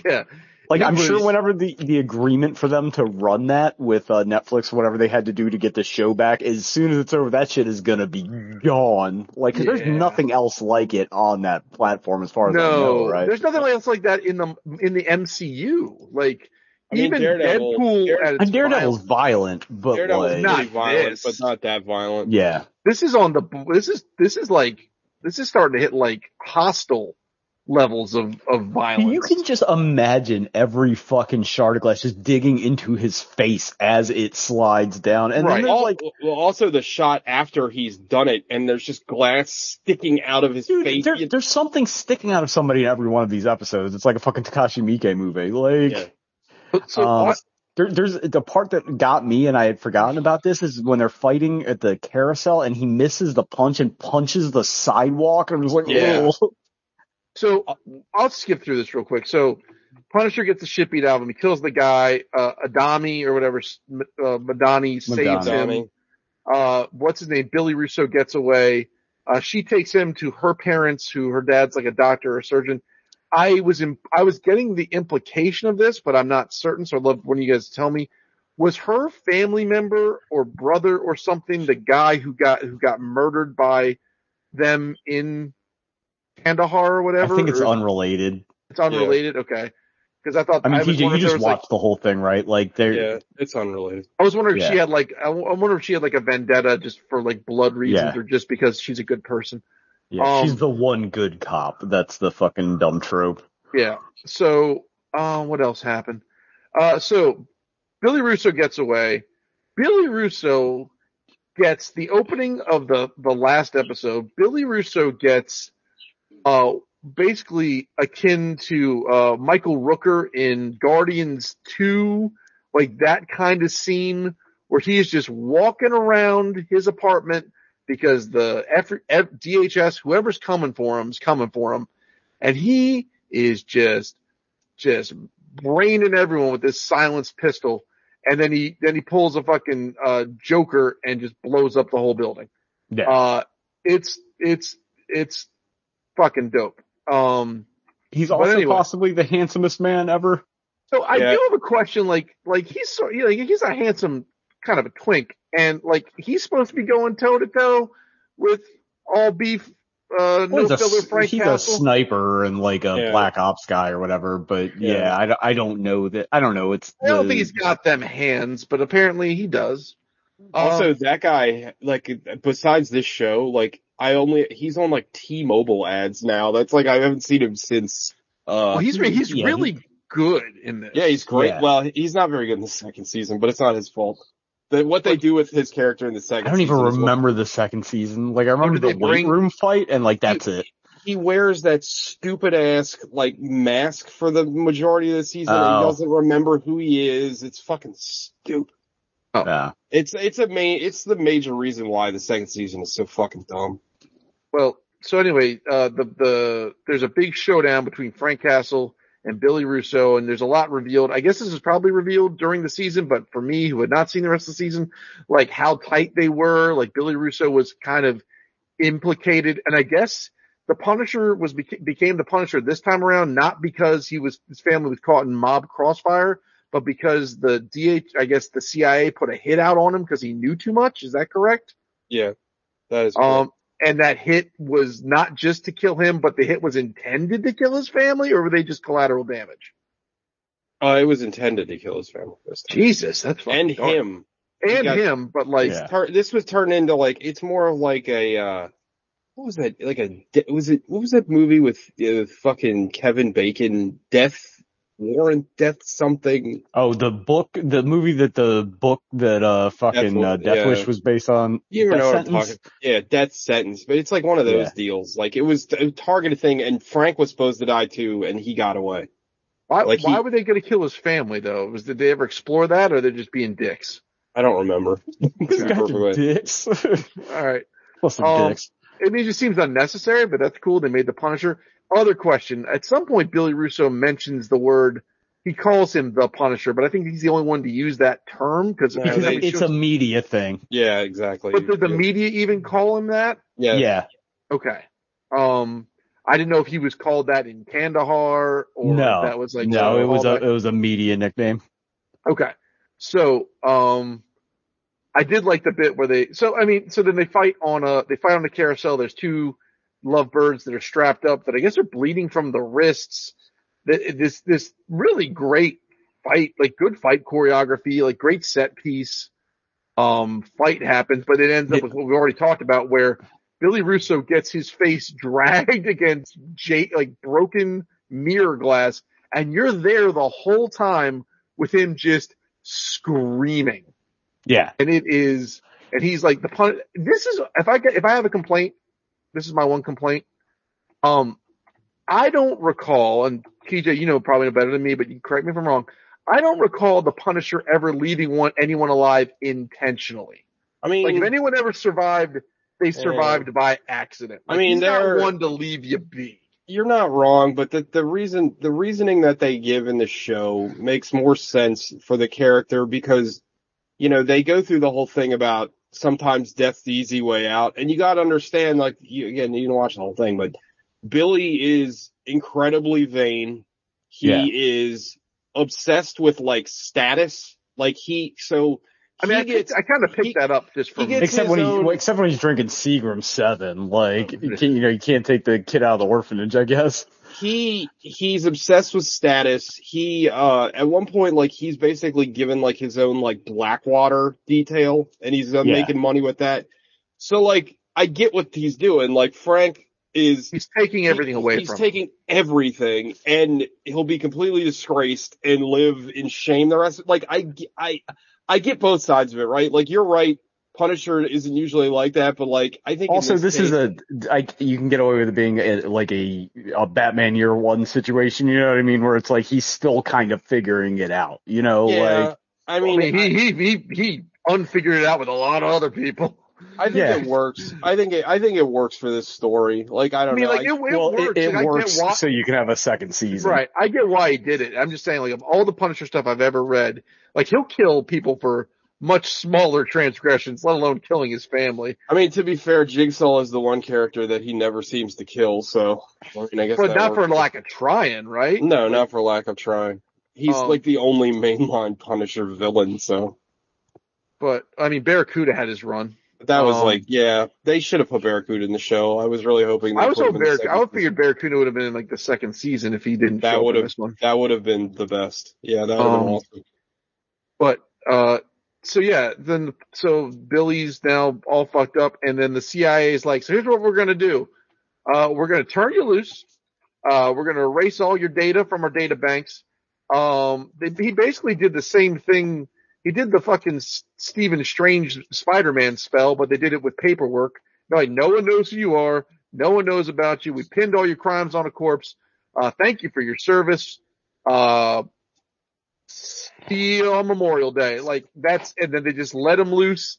yeah. Like, I'm sure whenever the, the agreement for them to run that with uh, Netflix, whatever they had to do to get the show back, as soon as it's over, that shit is going to be gone. Like, cause yeah. there's nothing else like it on that platform as far as no, I know, right? There's nothing else like that in the in the M C U. Like, I mean, even Daredevil, Deadpool Daredevil, at its Daredevil's violent, but Daredevil's like, not violent, this. But not that violent. Yeah. This is on the – this is this is like – this is starting to hit, like, hostile. Levels of, of violence. You can just imagine every fucking shard of glass just digging into his face as it slides down. And right. then All, like, well, also the shot after he's done it, and there's just glass sticking out of his dude, face. There, there's something sticking out of somebody in every one of these episodes. It's like a fucking Takashi Miike movie. Like, yeah. so, um, there, there's the part that got me, and I had forgotten about this, is when they're fighting at the carousel, and he misses the punch and punches the sidewalk, and I'm just like, yeah. oh. So I'll skip through this real quick. So Punisher gets the shit beat out of him. He kills the guy. Uh, Adami or whatever, uh, Madani saves Madani. him. Uh, what's his name? Billy Russo gets away. Uh, she takes him to her parents, who her dad's like a doctor or a surgeon. I was in, I was getting the implication of this, but I'm not certain. So I'd love when you guys tell me, was her family member or brother or something the guy who got who got murdered by them in Kandahar or whatever? I think it's or, unrelated. It's unrelated? Yeah. Okay. Because I thought... I mean, I T J, you just watched like, the whole thing, right? Like, they're... Yeah, it's unrelated. I was wondering yeah. if she had, like... I, w- I wonder if she had, like, a vendetta just for, like, blood reasons yeah. or just because she's a good person. Yeah, um, she's the one good cop. That's the fucking dumb trope. Yeah. So, uh, what else happened? Uh, so, Billy Russo gets away. Billy Russo gets... The opening of the, the last episode, Billy Russo gets... Uh, basically akin to, uh, Michael Rooker in Guardians two, like that kind of scene where he is just walking around his apartment because the F- F- D H S, whoever's coming for him is coming for him. And he is just, just braining everyone with this silenced pistol. And then he, then he pulls a fucking, uh, Joker and just blows up the whole building. Yeah. Uh, it's, it's, it's, fucking dope. Um, he's also anyway. possibly the handsomest man ever. So I yeah. do have a question. Like, like he's so, you know, he's a handsome kind of a twink, and like he's supposed to be going toe to toe with all beef. Uh, well, no filler Frank he's Castle. A sniper and like a yeah. black ops guy or whatever. But yeah, yeah I, I don't know that. I don't know. It's I don't the, think he's got them hands, but apparently he does. Also, um, that guy, like, besides this show, like. I only, he's on like T-Mobile ads now. That's like, I haven't seen him since, uh. Well, he's, he's yeah, really he, good in this. Yeah, he's great. Yeah. Well, he's not very good in the second season, but it's not his fault. The, what they do with his character in the second season. I don't season even remember well. the second season. Like, I remember the weight room fight and like, that's he, it. He wears that stupid ass, like, mask for the majority of the season. Oh. And he doesn't remember who he is. It's fucking stupid. Oh. Yeah. It's, it's a main, it's the major reason why the second season is so fucking dumb. Well, so anyway, uh, the, the, there's a big showdown between Frank Castle and Billy Russo, and there's a lot revealed. I guess this was probably revealed during the season, but for me, who had not seen the rest of the season, like how tight they were, like Billy Russo was kind of implicated. And I guess the Punisher was, became the Punisher this time around, not because he was, his family was caught in mob crossfire, but because the D H, I guess the C I A put a hit out on him because he knew too much. Is that correct? Yeah, that is correct. Um, and that hit was not just to kill him, but the hit was intended to kill his family, or were they just collateral damage? Uh, it was intended to kill his family this time. Jesus, that's fucking and dark. him and got, him, but like yeah. tar- this was turned into like it's more of like a uh, what was that? Like a was it? What was that movie with uh, fucking Kevin Bacon? Death Warrant, Death something. Oh, the book, the movie that the book that uh fucking Death, uh, Death yeah. Wish was based on. You ever know what I'm talking? Yeah, Death Sentence, but it's like one of those yeah. deals. Like it was a targeted thing, and Frank was supposed to die too, and he got away. Why, like why he, were they going to kill his family, though? Was, did they ever explore that, or they're just being dicks? I don't remember. Dicks. All right. Well, some um, dicks. I mean, it just seems unnecessary, but that's cool. They made the Punisher. Other question. At some point, Billy Russo mentions the word. He calls him the Punisher, but I think he's the only one to use that term. Cause no, because they, it's shows. a media thing. Yeah, exactly. But did the media even call him that? Yeah. Yeah. Okay. Um... I didn't know if he was called that in Kandahar or no, that was like no, it was a that. it was a media nickname. Okay, so um, I did like the bit where they so I mean so then they fight on a they fight on the carousel. There's two lovebirds that are strapped up that I guess are bleeding from the wrists. This this really great fight, like good fight choreography, like great set piece. Um, fight happens, but it ends up with what we already talked about where Billy Russo gets his face dragged against Jake, like broken mirror glass, and you're there the whole time with him just screaming. Yeah. And it is, and he's like, the pun, this is, if I get, if I have a complaint, this is my one complaint. Um, I don't recall, and T J, you know, probably know better than me, but you correct me if I'm wrong. I don't recall the Punisher ever leaving one, anyone alive intentionally. I mean, like if anyone ever survived, they survived by accident. Like, I mean, they're not one to leave you be. You're not wrong, but the, the reason, the reasoning that they give in the show makes more sense for the character because, you know, they go through the whole thing about sometimes death's the easy way out. And you got to understand, like, you, again, you can watch the whole thing, but Billy is incredibly vain. He yeah. is obsessed with like status. Like he, so, I mean, he I, I kind of picked he, that up just from except when he own... except when he's drinking Seagram seven, like you, can, you know you can't take the kid out of the orphanage, I guess. He he's obsessed with status. He uh at one point like he's basically given like his own like Blackwater detail, and he's uh, yeah. making money with that. So like I get what he's doing. Like Frank is he's taking everything he, away. He's from taking him. everything, and he'll be completely disgraced and live in shame the rest. Like I I. I get both sides of it, right? Like you're right, Punisher isn't usually like that, but like I think also this, this case, is a I, you can get away with it being a, like a a Batman Year One situation, you know what I mean? Where it's like he's still kind of figuring it out, you know? Yeah, like I mean, I mean he, he he he unfigured it out with a lot of other people. I think yeah. it works. I think it, I think it works for this story. Like I don't I mean, know. Like, it, it well, works. It, it works why, so you can have a second season. Right. I get why he did it. I'm just saying, like, of all the Punisher stuff I've ever read, like he'll kill people for much smaller transgressions, let alone killing his family. I mean, to be fair, Jigsaw is the one character that he never seems to kill. So, I mean, I guess. But not works. for lack of trying, right? No, like, not for lack of trying. He's um, like the only mainline Punisher villain. So. But I mean, Barracuda had his run. That was um, like, yeah, they should have put Barracuda in the show. I was really hoping. I was hoping Barracuda. I figured Barracuda would have been in like the second season if he didn't. That would have. That would have been the best. Yeah, that would um, have been awesome. But uh, so yeah, then so Billy's now all fucked up, and then the C I A is like, so here's what we're gonna do. Uh, we're gonna turn you loose. Uh, we're gonna erase all your data from our data banks. Um, they, he basically did the same thing. He did the fucking Stephen Strange Spider-Man spell, but they did it with paperwork. They're like, no one knows who you are. No one knows about you. We pinned all your crimes on a corpse. Uh, thank you for your service. Uh, see you on Memorial Day. Like that's, and then they just let him loose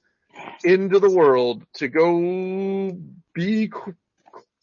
into the world to go be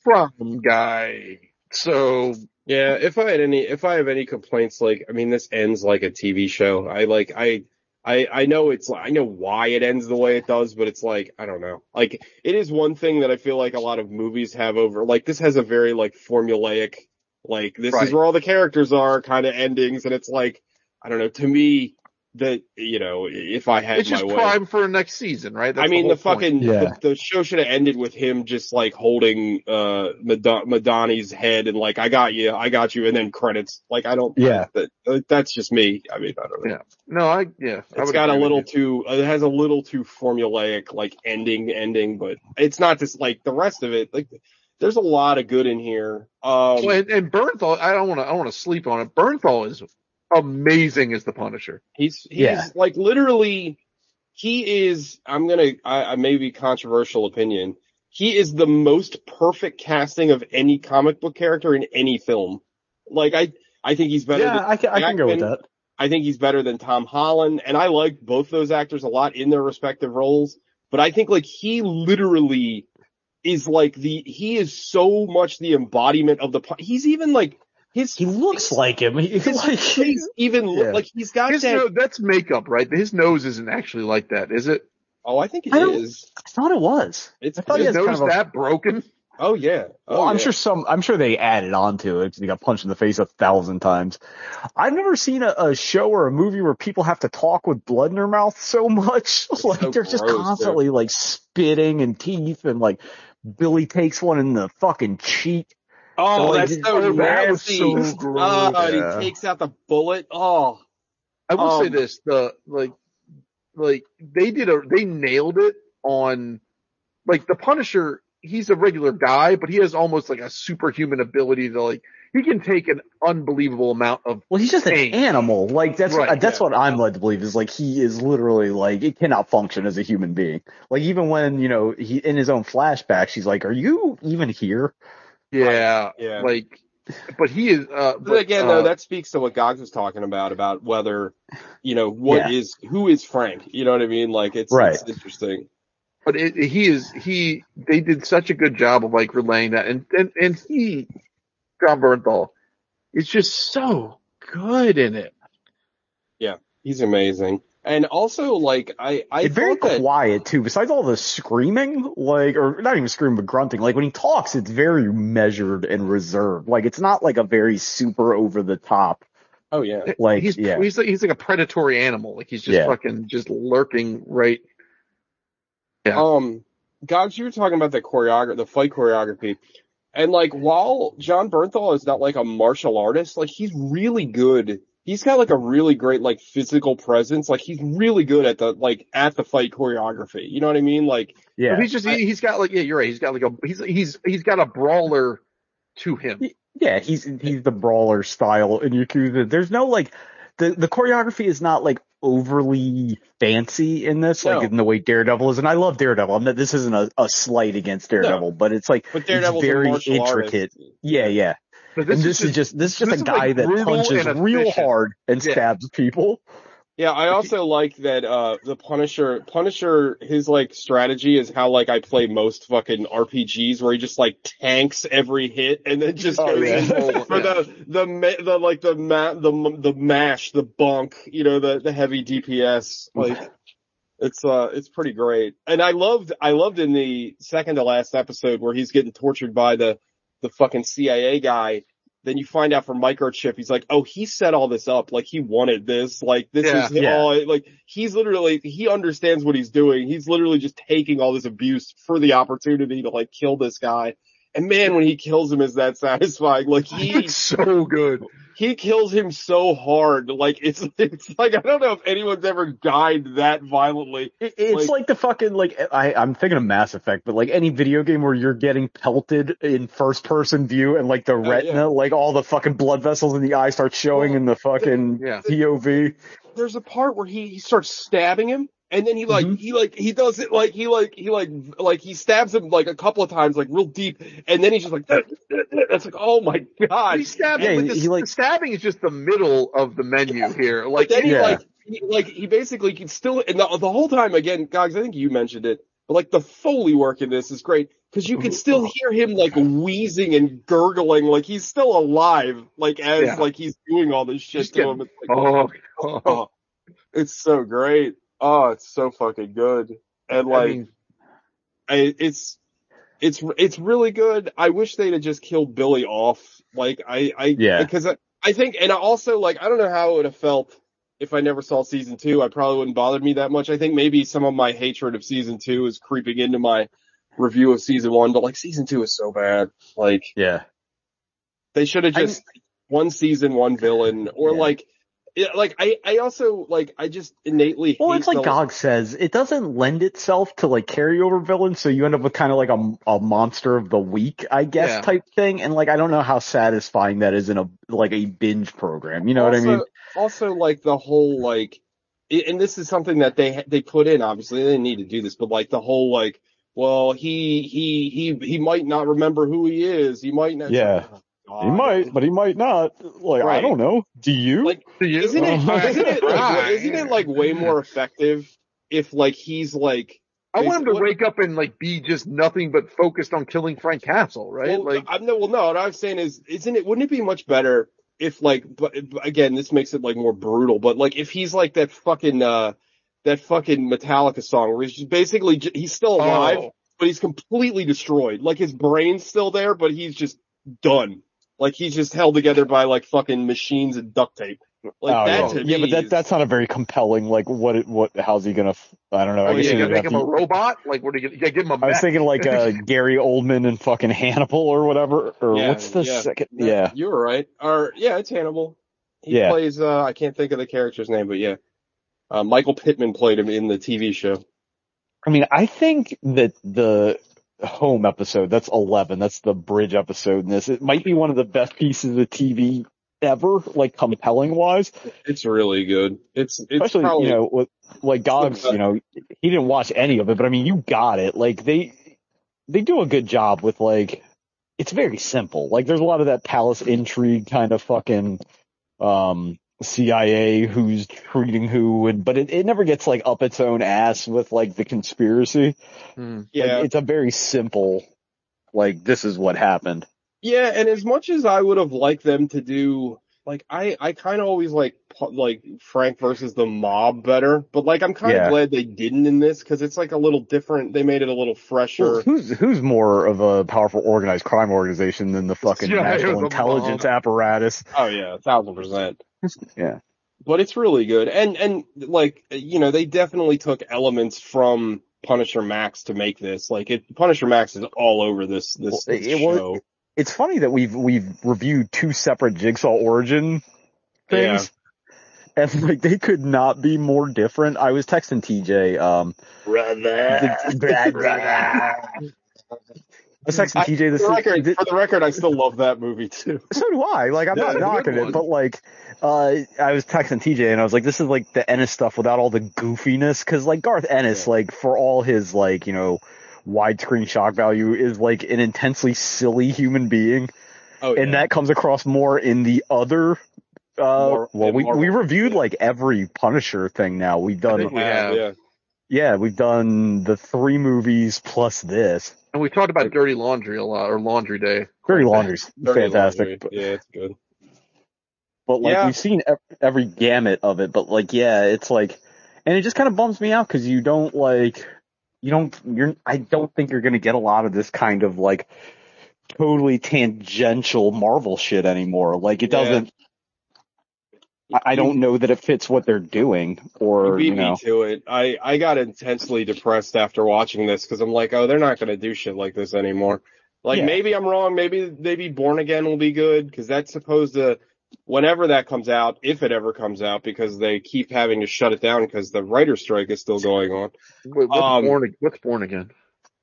crime guy. So. Yeah. If I had any, if I have any complaints, like, I mean, this ends like a T V show. I like, I, I, I know it's, I know why it ends the way it does, but it's like, I don't know. Like, it is one thing that I feel like a lot of movies have over, like, this has a very, like, formulaic, like, this right. is where all the characters are kind of endings, and it's like, I don't know, to me, that, you know, if I had it's my way. It's just prime for next season, right? That's I mean, the, the fucking, yeah. the, the show should have ended with him just like holding, uh, Madani's head and like, I got you, I got you, and then credits. Like, I don't, yeah, that, that's just me. I mean, I don't know. Yeah. No, I, yeah. It's I got a little too, it has a little too formulaic, like ending, ending, but it's not just like the rest of it. Like, there's a lot of good in here. Um, well, and, and Bernthal, I don't want to, I want to sleep on it. Bernthal is amazing as the Punisher. He's, he's yeah. like literally, he is, I'm going to, I may be controversial opinion. He is the most perfect casting of any comic book character in any film. Like, I, I think he's better. Yeah, than I can, I can go with that. I think he's better than Tom Holland. And I like both those actors a lot in their respective roles, but I think like he literally is like the, he is so much the embodiment of the, he's even like, His, he looks his, like him. He, his like, face even yeah. like he's got his that. Nose, that's makeup, right? His nose isn't actually like that, is it? Oh, I think it I is. I thought it was. It's, I thought his nose kind of that a, broken. Oh yeah. Oh, well, I'm yeah. sure some. I'm sure they added on to it because he got punched in the face a thousand times. I've never seen a, a show or a movie where people have to talk with blood in their mouth so much. It's like so they're gross, just constantly dude. like spitting and teeth and like Billy takes one in the fucking cheek. Oh, oh, that's so nasty. That was so gross. Oh, yeah. And he takes out the bullet. Oh, I will um, say this: the like, like they did a, they nailed it on, like the Punisher. He's a regular guy, but he has almost like a superhuman ability to like. He can take an unbelievable amount of. Well, he's just pain. an animal. Like that's right, what, that's yeah. what I'm led to believe is like he is literally like it cannot function as a human being. Like even when you know he in his own flashback, she's like, "Are you even here?" Yeah, like, yeah, like, but he is, uh, but, but again, uh, though, that speaks to what Gogs was talking about, about whether, you know, what yeah. is, who is Frank? You know what I mean? Like, it's, right. it's interesting. But it, he is, he, they did such a good job of like relaying that. And, and, and he, John Bernthal, is just so good in it. Yeah, he's amazing. And also, like, I, I it's very that, quiet too. Besides all the screaming, like, or not even screaming, but grunting. Like when he talks, it's very measured and reserved. Like it's not like a very super over the top. Oh yeah, like he's yeah. he's like he's like a predatory animal. Like he's just yeah. fucking just lurking right. Yeah. Um, Gogs, you were talking about the choreography, the fight choreography, and like while John Bernthal is not like a martial artist, like he's really good. He's got like a really great like physical presence. Like he's really good at the like at the fight choreography. You know what I mean? Like yeah, but he's just I, he's got like yeah, you're right. He's got like a he's he's he's got a brawler to him. Yeah, he's he's the brawler style in Yakuza. There's no like the the choreography is not like overly fancy in this no. like in the way Daredevil is. And I love Daredevil. I'm not, this isn't a, a slight against Daredevil, no. but it's like but Daredevil's it's very intricate. Artist. Yeah, yeah. But this, and this is, is just this is just this a guy like that punches real hard and yeah. stabs people. Yeah, I also like that uh the Punisher Punisher his like strategy is how like I play most fucking R P Gs where he just like tanks every hit and then just oh, goes yeah. in for yeah. the the the like the ma- the the mash the bunk, you know, the the heavy D P S like it's uh it's pretty great. And I loved I loved in the second to last episode where he's getting tortured by the the fucking C I A guy, then you find out from Microchip, he's like, oh, he set all this up. Like, he wanted this. Like, this yeah, is yeah. all, like, he's literally, he understands what he's doing. He's literally just taking all this abuse for the opportunity to, like, kill this guy. And man, when he kills him, is that satisfying? Like, he's so good. He kills him so hard. Like, it's, it's like, I don't know if anyone's ever died that violently. It, it's like, like the fucking, like, I, I'm thinking of Mass Effect, but like any video game where you're getting pelted in first person view and like the retina, uh, yeah. like all the fucking blood vessels in the eye start showing well, in the fucking the, yeah. P O V. There's a part where he, he starts stabbing him. And then he like, mm-hmm. he like, he does it like, he like, he like, like he stabs him like a couple of times, like real deep. And then he's just like, that's like, oh my God. He stabbed yeah, him. Like, he, the, he, like, the stabbing is just the middle of the menu yeah. here. Like, but then he yeah. like, he, like, he basically can still, and the, the whole time again, Gogs, I think you mentioned it, but like the Foley work in this is great because you can still hear him like wheezing and gurgling. Like he's still alive, like as yeah. like he's doing all this shit he's to getting, him. It's like, oh, oh, oh, it's so great. Oh, it's so fucking good. And like, I mean, I, it's, it's, it's really good. I wish they'd have just killed Billy off. Like, I, I, yeah. because I, I think, and also like, I don't know how it would have felt if I never saw season two, I probably wouldn't bother me that much. I think maybe some of my hatred of season two is creeping into my review of season one, but like season two is so bad. Like, yeah, they should have just I, one season, one villain, or yeah. like, like I, I also like I just innately. Well, hate it's like Gog says, it doesn't lend itself to like carryover villains, so you end up with kind of like a, a monster of the week, I guess, yeah. type thing. And like I don't know how satisfying that is in a like a binge program. You know also, what I mean? Also, like the whole like, and this is something that they they put in. Obviously, they didn't need to do this, but like the whole like. Well, he, he, he, he might not remember who he is. He might not. Yeah. Oh, he might, but he might not. Like, right. I don't know. Do you? Like, Do you? Isn't it, isn't it, like, isn't it like way more effective if like he's like, I want him to what, wake up and like be just nothing but focused on killing Frank Castle, right? Well, like, I'm no, well, no, what I'm saying is, isn't it, wouldn't it be much better if like, but again, this makes it like more brutal, but like if he's like that fucking, uh, that fucking Metallica song where he's basically, he's still alive, oh. but he's completely destroyed. Like his brain's still there, but he's just done. Like he's just held together by like fucking machines and duct tape. Like oh, that yeah. to yeah, me but that, is... that's not a very compelling, like what, it, what, how's he gonna, I don't know. Oh, I guess yeah, you gonna make him to... a robot? Like what are you, you gotta give him a I back. was thinking like uh, Gary Oldman and fucking Hannibal or whatever, or yeah, what's the yeah. second, no, yeah. You were right. Or, yeah, it's Hannibal. He yeah. plays, uh, I can't think of the character's name, but yeah. Uh, Michael Pittman played him in the T V show. I mean, I think that the home episode, that's eleven, that's the bridge episode in this, it might be one of the best pieces of T V ever, like compelling-wise. It's really good. It's, it's Especially, probably, you know, with, like Gogs, you know, he didn't watch any of it, but I mean, you got it. Like, they they do a good job with, like, it's very simple. Like, there's a lot of that palace intrigue kind of fucking... um C I A who's treating who, and but it, it never gets like up its own ass with like the conspiracy. Mm, yeah, like, it's a very simple, like this is what happened. Yeah, and as much as I would have liked them to do, like I, I kind of always like like Frank versus the mob better, but like I'm kind of yeah. glad they didn't in this because it's like a little different. They made it a little fresher. Well, who's who's more of a powerful organized crime organization than the fucking yeah, national intelligence apparatus? Oh yeah, a thousand percent. Yeah, but it's really good, and and like you know, they definitely took elements from Punisher Max to make this. Like, it, Punisher Max is all over this this, well, this it, show. Well, it's funny that we've we've reviewed two separate Jigsaw origin things, yeah. and like they could not be more different. I was texting T J, um, brother, the, brother. brother. I, T J this for, the record, th- for the record, I still love that movie too. So do I. Like, I'm yeah, not knocking it, but like, uh, I was texting T J and I was like, this is like the Ennis stuff without all the goofiness. Cause like Garth Ennis, yeah. like for all his like, you know, widescreen shock value, is like an intensely silly human being. Oh, yeah. And that comes across more in the other. Uh, more, well, we, we reviewed yeah. like every Punisher thing now. We've done. I think we have, yeah. yeah, we've done the three movies plus this. And we talked about Dirty Laundry a lot, or Laundry Day. Dirty Laundry's Dirty fantastic. Laundry. But, yeah, it's good. But, like, yeah. we've seen every, every gamut of it, but, like, yeah, it's like, and it just kind of bums me out because you don't, like, you don't, you're, I don't think you're going to get a lot of this kind of, like, totally tangential Marvel shit anymore. Like, it doesn't, yeah. I, I don't know that it fits what they're doing, or, you, you know. Me to it. I, I got intensely depressed after watching this because I'm like, oh, they're not going to do shit like this anymore. Like, yeah. maybe I'm wrong. Maybe, maybe Born Again will be good because that's supposed to, whenever that comes out, if it ever comes out, because they keep having to shut it down because the writer's strike is still going on. Wait, what's, um, born, what's Born Again?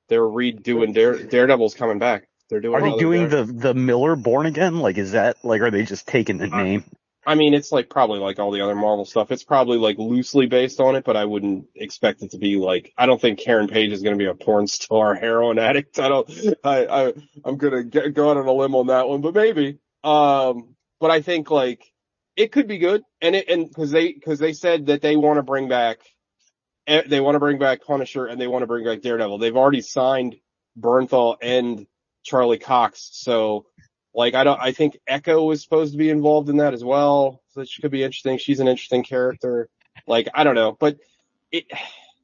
They're redoing Dare, Daredevil's coming back. They're doing. Are they doing the, the Miller Born Again? Like, is that, like, are they just taking the uh, name? I mean, it's like probably like all the other Marvel stuff. It's probably like loosely based on it, but I wouldn't expect it to be like, I don't think Karen Page is going to be a porn star heroin addict. I don't, I, I, I'm going to get, go out on a limb on that one, but maybe. Um, but I think like it could be good. And it, and cause they, cause they said that they want to bring back, they want to bring back Punisher and they want to bring back Daredevil. They've already signed Bernthal and Charlie Cox. So. Like, I don't, I think Echo is supposed to be involved in that as well. So that she could be interesting. She's an interesting character. Like, I don't know, but it,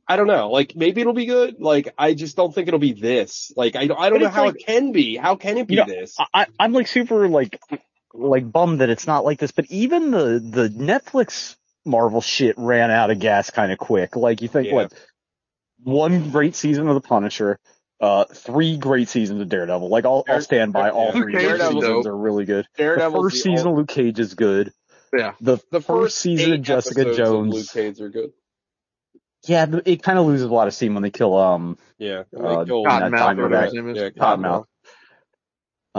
I don't know. Like, maybe it'll be good. Like, I just don't think it'll be this. Like, I, I don't but know how like, it can be. How can it be you know, this? I, I'm like super like, like bummed that it's not like this, but even the, the Netflix Marvel shit ran out of gas kind of quick. Like, you think, yeah. what, one great season of The Punisher, uh, three great seasons of Daredevil. Like, I'll, I'll stand by all three Daredevil seasons are really good. Daredevil's the first the season old. of Luke Cage is good. Yeah. The, the first, first season of Jessica Jones. Of Luke Cage are good. Yeah, it kind of loses a lot of steam when they kill, um, yeah, uh, Cottonmouth. Cottonmouth.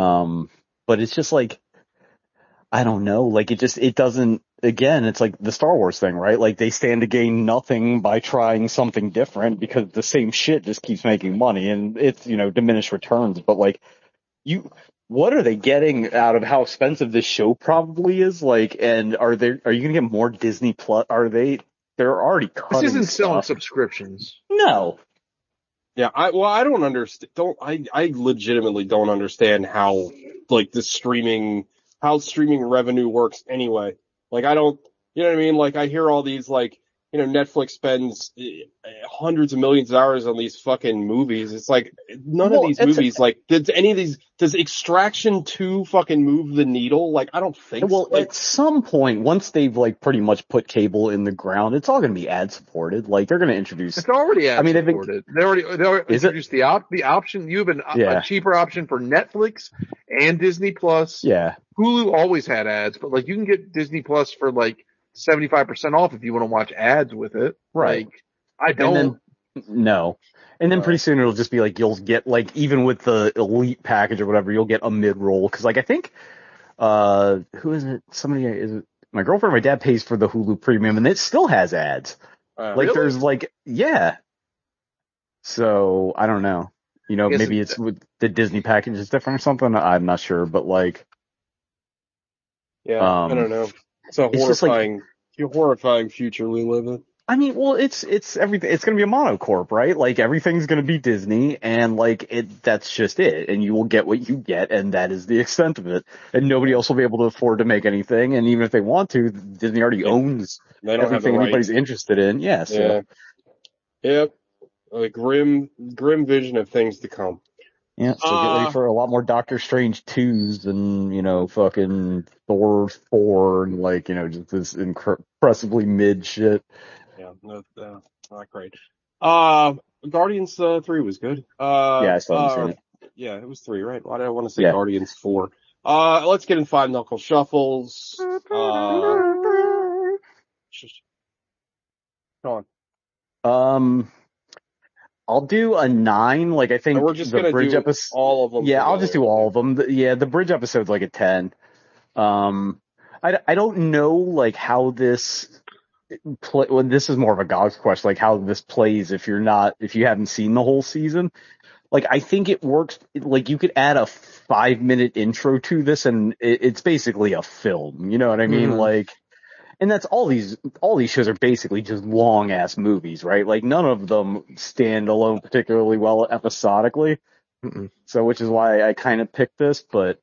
Um, but it's just like, I don't know, like it just, it doesn't, again, it's like the Star Wars thing, right? Like they stand to gain nothing by trying something different because the same shit just keeps making money and it's, you know, diminished returns. But like you, what are they getting out of how expensive this show probably is? Like, and are they, are you going to get more Disney Plus? Are they, they're already cutting This isn't stuff. selling subscriptions. No. Yeah, I, well, I don't understand, don't, I, I legitimately don't understand how, like, the streaming, how streaming revenue works anyway. Like, I don't, you know what I mean? Like, I hear all these, like, you know, Netflix spends hundreds of millions of dollars on these fucking movies. It's like, none well, of these movies, a, like, does any of these, does Extraction two fucking move the needle? Like, I don't think well, so. Well, like, at some point, once they've, like, pretty much put cable in the ground, it's all going to be ad-supported. Like, they're going to introduce... It's already ad-supported. I mean, they already, they already introduced the, op, the option. You have an, yeah. a cheaper option for Netflix and Disney Plus. Yeah. Hulu always had ads, but, like, you can get Disney Plus for, like, seventy-five percent off if you want to watch ads with it. Right. Like, I don't. And then, no. And then uh, pretty soon it'll just be like, you'll get, like, even with the elite package or whatever, you'll get a mid-roll. Because, like, I think, uh, who is it? Somebody, is it my girlfriend or my dad pays for the Hulu Premium, and it still has ads. Uh, like, really? There's, like, yeah. So, I don't know. You know, maybe it's, it's with the Disney package is different or something. I'm not sure, but, like. Yeah, um, I don't know. It's a it's horrifying, like, horrifying future we live in. I mean, well, it's it's everything. It's going to be a monocorp, right? Like everything's going to be Disney, and like it, that's just it. And you will get what you get, and that is the extent of it. And nobody else will be able to afford to make anything. And even if they want to, Disney already yeah. owns they don't everything have right. anybody's interested in. Yeah. So. Yeah. Yep. A grim, grim vision of things to come. Yeah, so uh, get ready for a lot more Doctor Strange twos and, you know, fucking Thor four and, like, you know, just this impressively mid shit. Yeah, no, uh, not great. Uh, Guardians uh, three was good. Uh, yeah, I still haven't uh, seen it. Yeah, it was three, right? Why did I want to say yeah. Guardians four? Uh, let's get in Five Knuckle Shuffles. Uh, just, go on. Um... I'll do a nine, like I think so we're just the bridge episode. All of them. Yeah, together. I'll just do all of them. The, yeah, the bridge episode's like a ten. Um, I, I don't know like how this play. Well, this is more of a Gog's quest, like how this plays if you're not if you haven't seen the whole season. Like I think it works. Like you could add a five minute intro to this, and it, it's basically a film. You know what I mean? Mm-hmm. Like. And that's all these, all these shows are basically just long ass movies, right? Like none of them stand alone particularly well episodically. Mm-mm. So, which is why I kind of picked this, but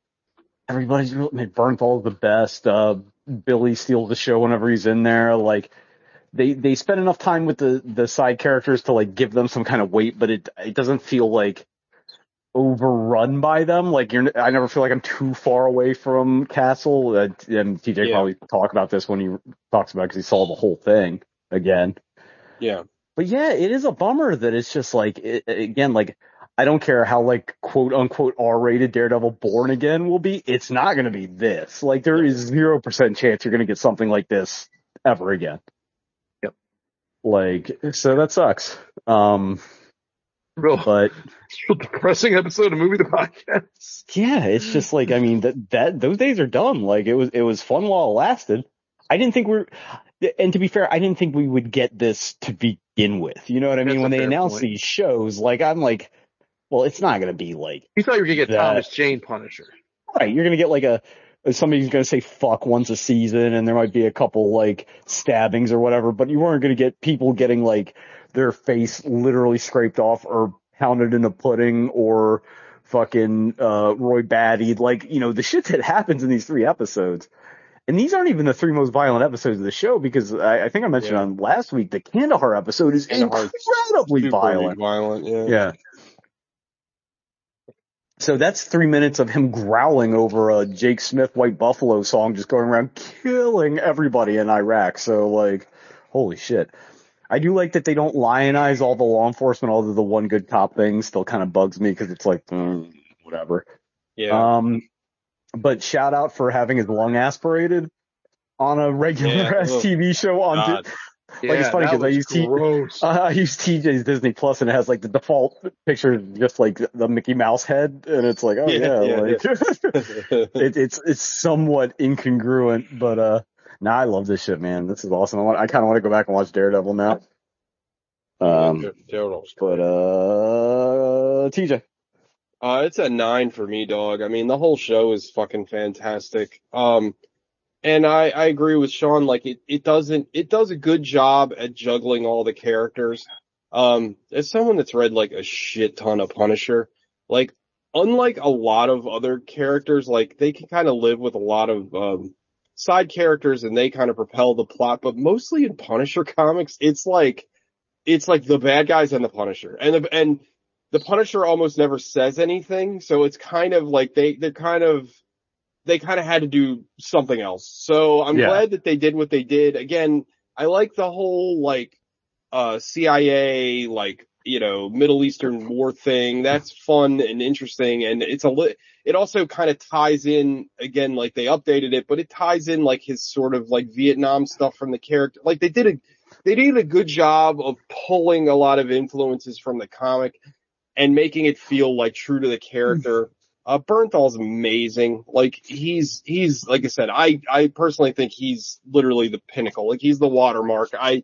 everybody's, I mean, Bernthal is the best. Uh, Billy steals the show whenever he's in there. Like they, they spend enough time with the, the side characters to like give them some kind of weight, but it, it doesn't feel like overrun by them. Like you're, I never feel like I'm too far away from Castle. Uh, and T J yeah. probably talk about this when he talks about because he saw the whole thing again. Yeah, but yeah, it is a bummer that it's just like it, again, like I don't care how like quote unquote R-rated Daredevil Born Again will be. It's not going to be this. Like there is zero percent chance you're going to get something like this ever again. Yep. Like so that sucks. Um. Real, but real depressing episode of Movie the Podcast. Yeah, it's just like I mean that that those days are done. Like it was it was fun while it lasted. I didn't think we're and to be fair, I didn't think we would get this to begin with. You know what I mean? That's when they announce point. These shows, like I'm like, well, it's not gonna be like you thought you were gonna get that. Thomas Jane Punisher. Right, you're gonna get like a somebody's gonna say fuck once a season, and there might be a couple like stabbings or whatever, but you weren't gonna get people getting like. Their face literally scraped off or pounded in a pudding or fucking uh Roy Batty. Like, you know, the shit that happens in these three episodes. And these aren't even the three most violent episodes of the show because I, I think I mentioned yeah. on last week, the Kandahar episode is Kandahar's incredibly violent. violent yeah. yeah. So that's three minutes of him growling over a Jake Smith White Buffalo song, just going around killing everybody in Iraq. So, like, holy shit. I do like that they don't lionize all the law enforcement, although the one good cop thing still kind of bugs me because it's like, mm, whatever. Yeah. Um, but shout out for having his lung aspirated on a regular-ass yeah, T V show on God. Di- Yeah, like, it's funny because I use T- uh, I use T J's Disney Plus and it has like the default picture, just like the Mickey Mouse head, and it's like, oh yeah, yeah, yeah, like, yeah. it, it's it's somewhat incongruent, but uh, nah, I love this shit, man. This is awesome. I want, I kind of want to go back and watch Daredevil now. Um, but uh, T J, uh, it's a nine for me, dog. I mean, the whole show is fucking fantastic. Um. And I, I agree with Sean, like, it, it doesn't, it does a good job at juggling all the characters. Um, as someone that's read, like, a shit ton of Punisher, like, unlike a lot of other characters, like, they can kind of live with a lot of, um, side characters and they kind of propel the plot, but mostly in Punisher comics, it's like, it's like the bad guys and the Punisher. And the, and the Punisher almost never says anything, so it's kind of like they, they're kind of, they kind of had to do something else. So I'm yeah. glad that they did what they did. Again, I like the whole, like, uh, C I A, like, you know, Middle Eastern war thing. That's fun and interesting. And it's a li- it also kind of ties in, again, like they updated it, but it ties in like his sort of like Vietnam stuff from the character. Like they did a, they did a good job of pulling a lot of influences from the comic and making it feel like true to the character. Uh, Bernthal's amazing. Like, he's, he's, like I said, I, I personally think he's literally the pinnacle. Like, he's the watermark. I,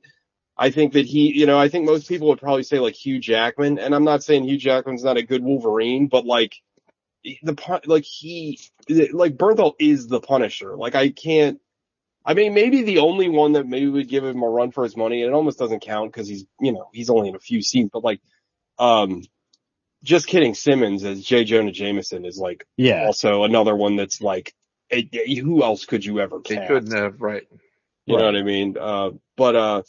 I think that he, you know, I think most people would probably say, like, Hugh Jackman. And I'm not saying Hugh Jackman's not a good Wolverine, but, like, the, like, he, like, Bernthal is the Punisher. Like, I can't, I mean, maybe the only one that maybe would give him a run for his money, and it almost doesn't count because he's, you know, he's only in a few scenes, but, like, um, just kidding. Simmons as J. Jonah Jameson is like, yeah, also another one that's like, a, a, who else could you ever cast? They couldn't have, right? You right. know what I mean? Uh, but, uh,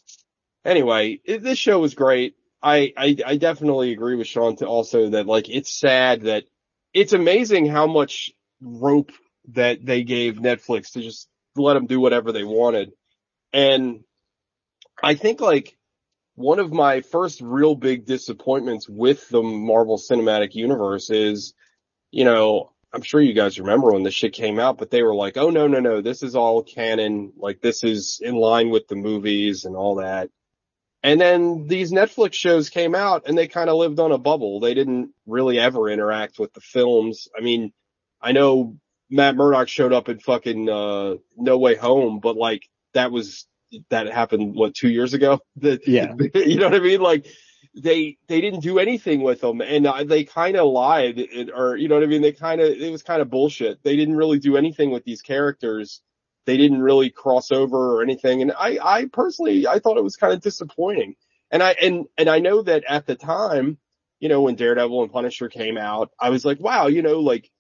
anyway, it, this show was great. I, I, I definitely agree with Sean to also that, like, it's sad that it's amazing how much rope that they gave Netflix to just let them do whatever they wanted. And I think, like, one of my first real big disappointments with the Marvel Cinematic Universe is, you know, I'm sure you guys remember when this shit came out, but they were like, oh, no, no, no, this is all canon. Like, this is in line with the movies and all that. And then these Netflix shows came out and they kind of lived on a bubble. They didn't really ever interact with the films. I mean, I know Matt Murdock showed up in fucking uh, No Way Home, but, like, that was... that happened, what, two years ago? The, yeah. You know what I mean? Like, they, they didn't do anything with them, and uh, they kind of lied, or, you know what I mean? They kind of, it was kind of bullshit. They didn't really do anything with these characters. They didn't really cross over or anything. And I, I personally, I thought it was kind of disappointing. And I, and, and I know that at the time, you know, when Daredevil and Punisher came out, I was like, wow, you know, like,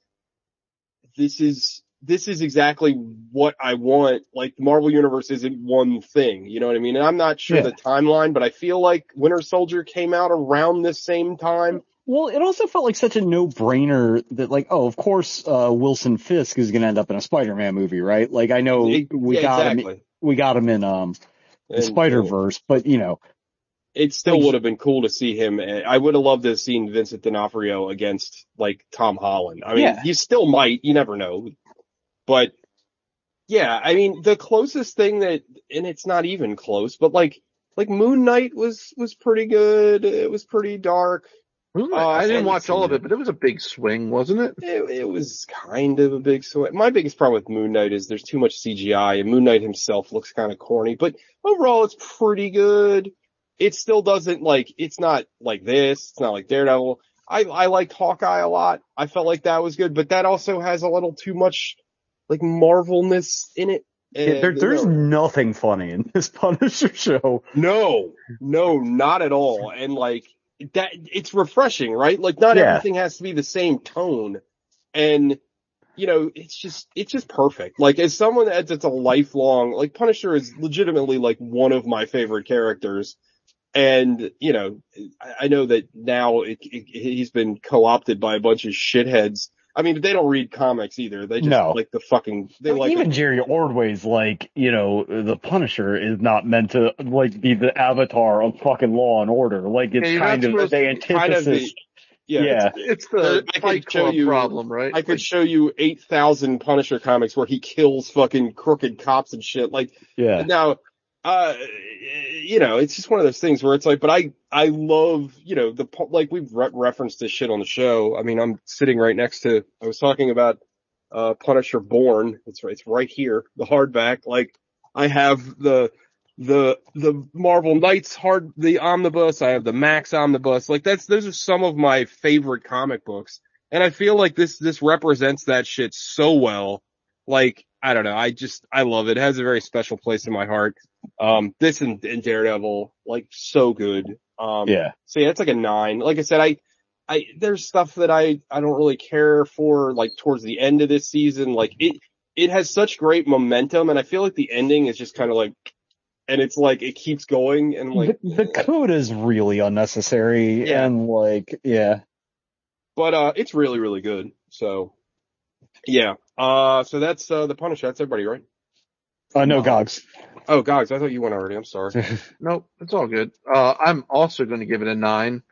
this is, This is exactly what I want. Like, the Marvel Universe isn't one thing. You know what I mean? And I'm not sure yeah. the timeline, but I feel like Winter Soldier came out around the same time. Well, it also felt like such a no-brainer that, like, oh, of course, uh, Wilson Fisk is going to end up in a Spider-Man movie, right? Like, I know it, we yeah, got exactly. him, we got him in um the and, Spider-Verse, but, you know. It still like, would have been cool to see him. I would have loved to have seen Vincent D'Onofrio against, like, Tom Holland. I mean, yeah. you still might. You never know. But, yeah, I mean, the closest thing that, and it's not even close, but, like, like Moon Knight was, was pretty good. It was pretty dark. Moon Knight, uh, I didn't watch all of it, but it was a big swing, wasn't it? it? It was kind of a big swing. My biggest problem with Moon Knight is there's too much C G I, and Moon Knight himself looks kind of corny. But overall, it's pretty good. It still doesn't, like, it's not like this. It's not like Daredevil. I, I liked Hawkeye a lot. I felt like that was good, but that also has a little too much... like Marvelness in it. Yeah, there, there's no. nothing funny in this Punisher show. No, no, not at all. And like that, it's refreshing, right? Like not yeah. everything has to be the same tone. And you know, it's just, it's just perfect. Like as someone that's, that's a lifelong, like Punisher is legitimately like one of my favorite characters. And, you know, I know that now it, it, he's been co-opted by a bunch of shitheads. I mean, they don't read comics either. They just no. like the fucking... They I mean, like even it. Jerry Ordway's like, you know, the Punisher is not meant to, like, be the avatar of fucking Law and Order. Like, it's yeah, kind, of, they antithesis. kind of the Yeah, yeah. It's, it's the I Fight Club you, problem, right? I could show you eight thousand Punisher comics where he kills fucking crooked cops and shit. Like, yeah. now... Uh, you know, it's just one of those things where it's like, but I, I love, you know, the, like we've re- referenced this shit on the show. I mean, I'm sitting right next to, I was talking about, uh, Punisher Born. It's right, it's right here, the hardback. Like I have the, the, the Marvel Knights hard, the omnibus. I have the Max omnibus. Like that's, those are some of my favorite comic books. And I feel like this, this represents that shit so well. Like, I don't know. I just, I love it. It has a very special place in my heart. Um, this and, and Daredevil, like, so good. Um, yeah. So yeah, it's like a nine. Like I said, I, I, there's stuff that I, I don't really care for, like, towards the end of this season. Like, it, it has such great momentum, and I feel like the ending is just kind of like, and it's like, it keeps going, and like. The, the code is really unnecessary, yeah. and like, yeah. But, uh, it's really, really good, so. Yeah. Uh, so that's, uh, The Punisher. That's everybody, right? Uh, no, Gogs. Oh, Gogs. I thought you went already. I'm sorry. Nope. It's all good. Uh, I'm also going to give it a nine.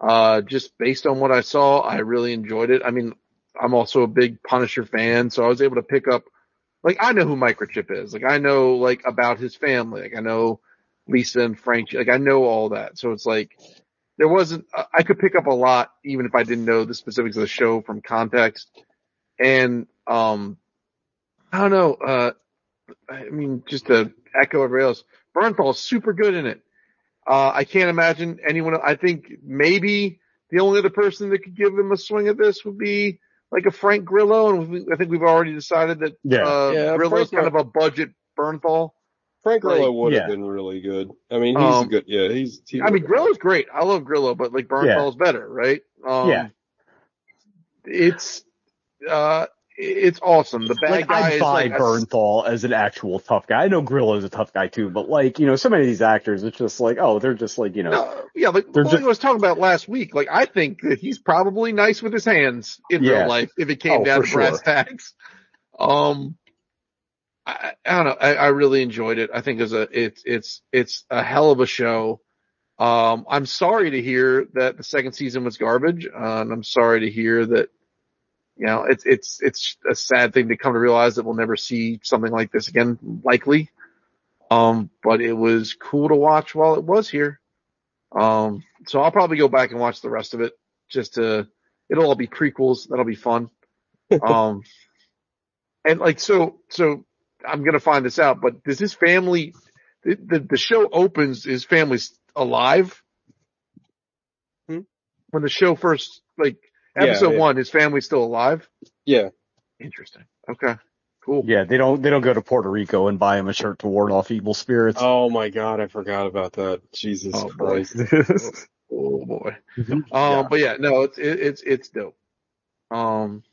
Uh, just based on what I saw, I really enjoyed it. I mean, I'm also a big Punisher fan, so I was able to pick up, like, I know who Microchip is. Like, I know, like, about his family. Like, I know Lisa and Frank. Like, I know all that. So it's like, there wasn't, I could pick up a lot, even if I didn't know the specifics of the show from context. And, um, I don't know, uh, I mean, just to echo everybody else, Bernthal's super good in it. Uh, I can't imagine anyone, I think maybe the only other person that could give him a swing at this would be like a Frank Grillo. And we, I think we've already decided that, yeah. uh, yeah, Grillo's Frank, kind of a budget Bernthal. Frank Grillo like, would have yeah. been really good. I mean, he's um, good, yeah, he's, he I mean, Grillo's great. I love Grillo, but like Bernthal's yeah. better, right? Um, yeah. It's, Uh, it's awesome. The bad like, guy I is buy like Bernthal a... as an actual tough guy. I know Grillo's a tough guy too, but like, you know, so many of these actors, it's just like, oh, they're just like, you know. No, yeah, like what just... I was talking about last week, like, I think that he's probably nice with his hands in yeah. real life if it came oh, down to sure. brass tacks. Um, I, I don't know. I, I really enjoyed it. I think it's a, it's, it's, it's a hell of a show. Um, I'm sorry to hear that the second season was garbage, uh, and I'm sorry to hear that. You know, it's, it's, it's a sad thing to come to realize that we'll never see something like this again, likely. Um, but it was cool to watch while it was here. Um, so I'll probably go back and watch the rest of it just to, it'll all be prequels. That'll be fun. Um, and like, so, so I'm going to find this out, but does his family, the, the, the show opens, his family's alive? Hmm? When the show first, like, Episode yeah, one, his family's still alive? Yeah. Interesting. Okay. Cool. Yeah, they don't, they don't go to Puerto Rico and buy him a shirt to ward off evil spirits. Oh my God. I forgot about that. Jesus oh, Christ. oh, oh boy. Um, yeah. But yeah, no, it's, it, it's, it's dope. Um,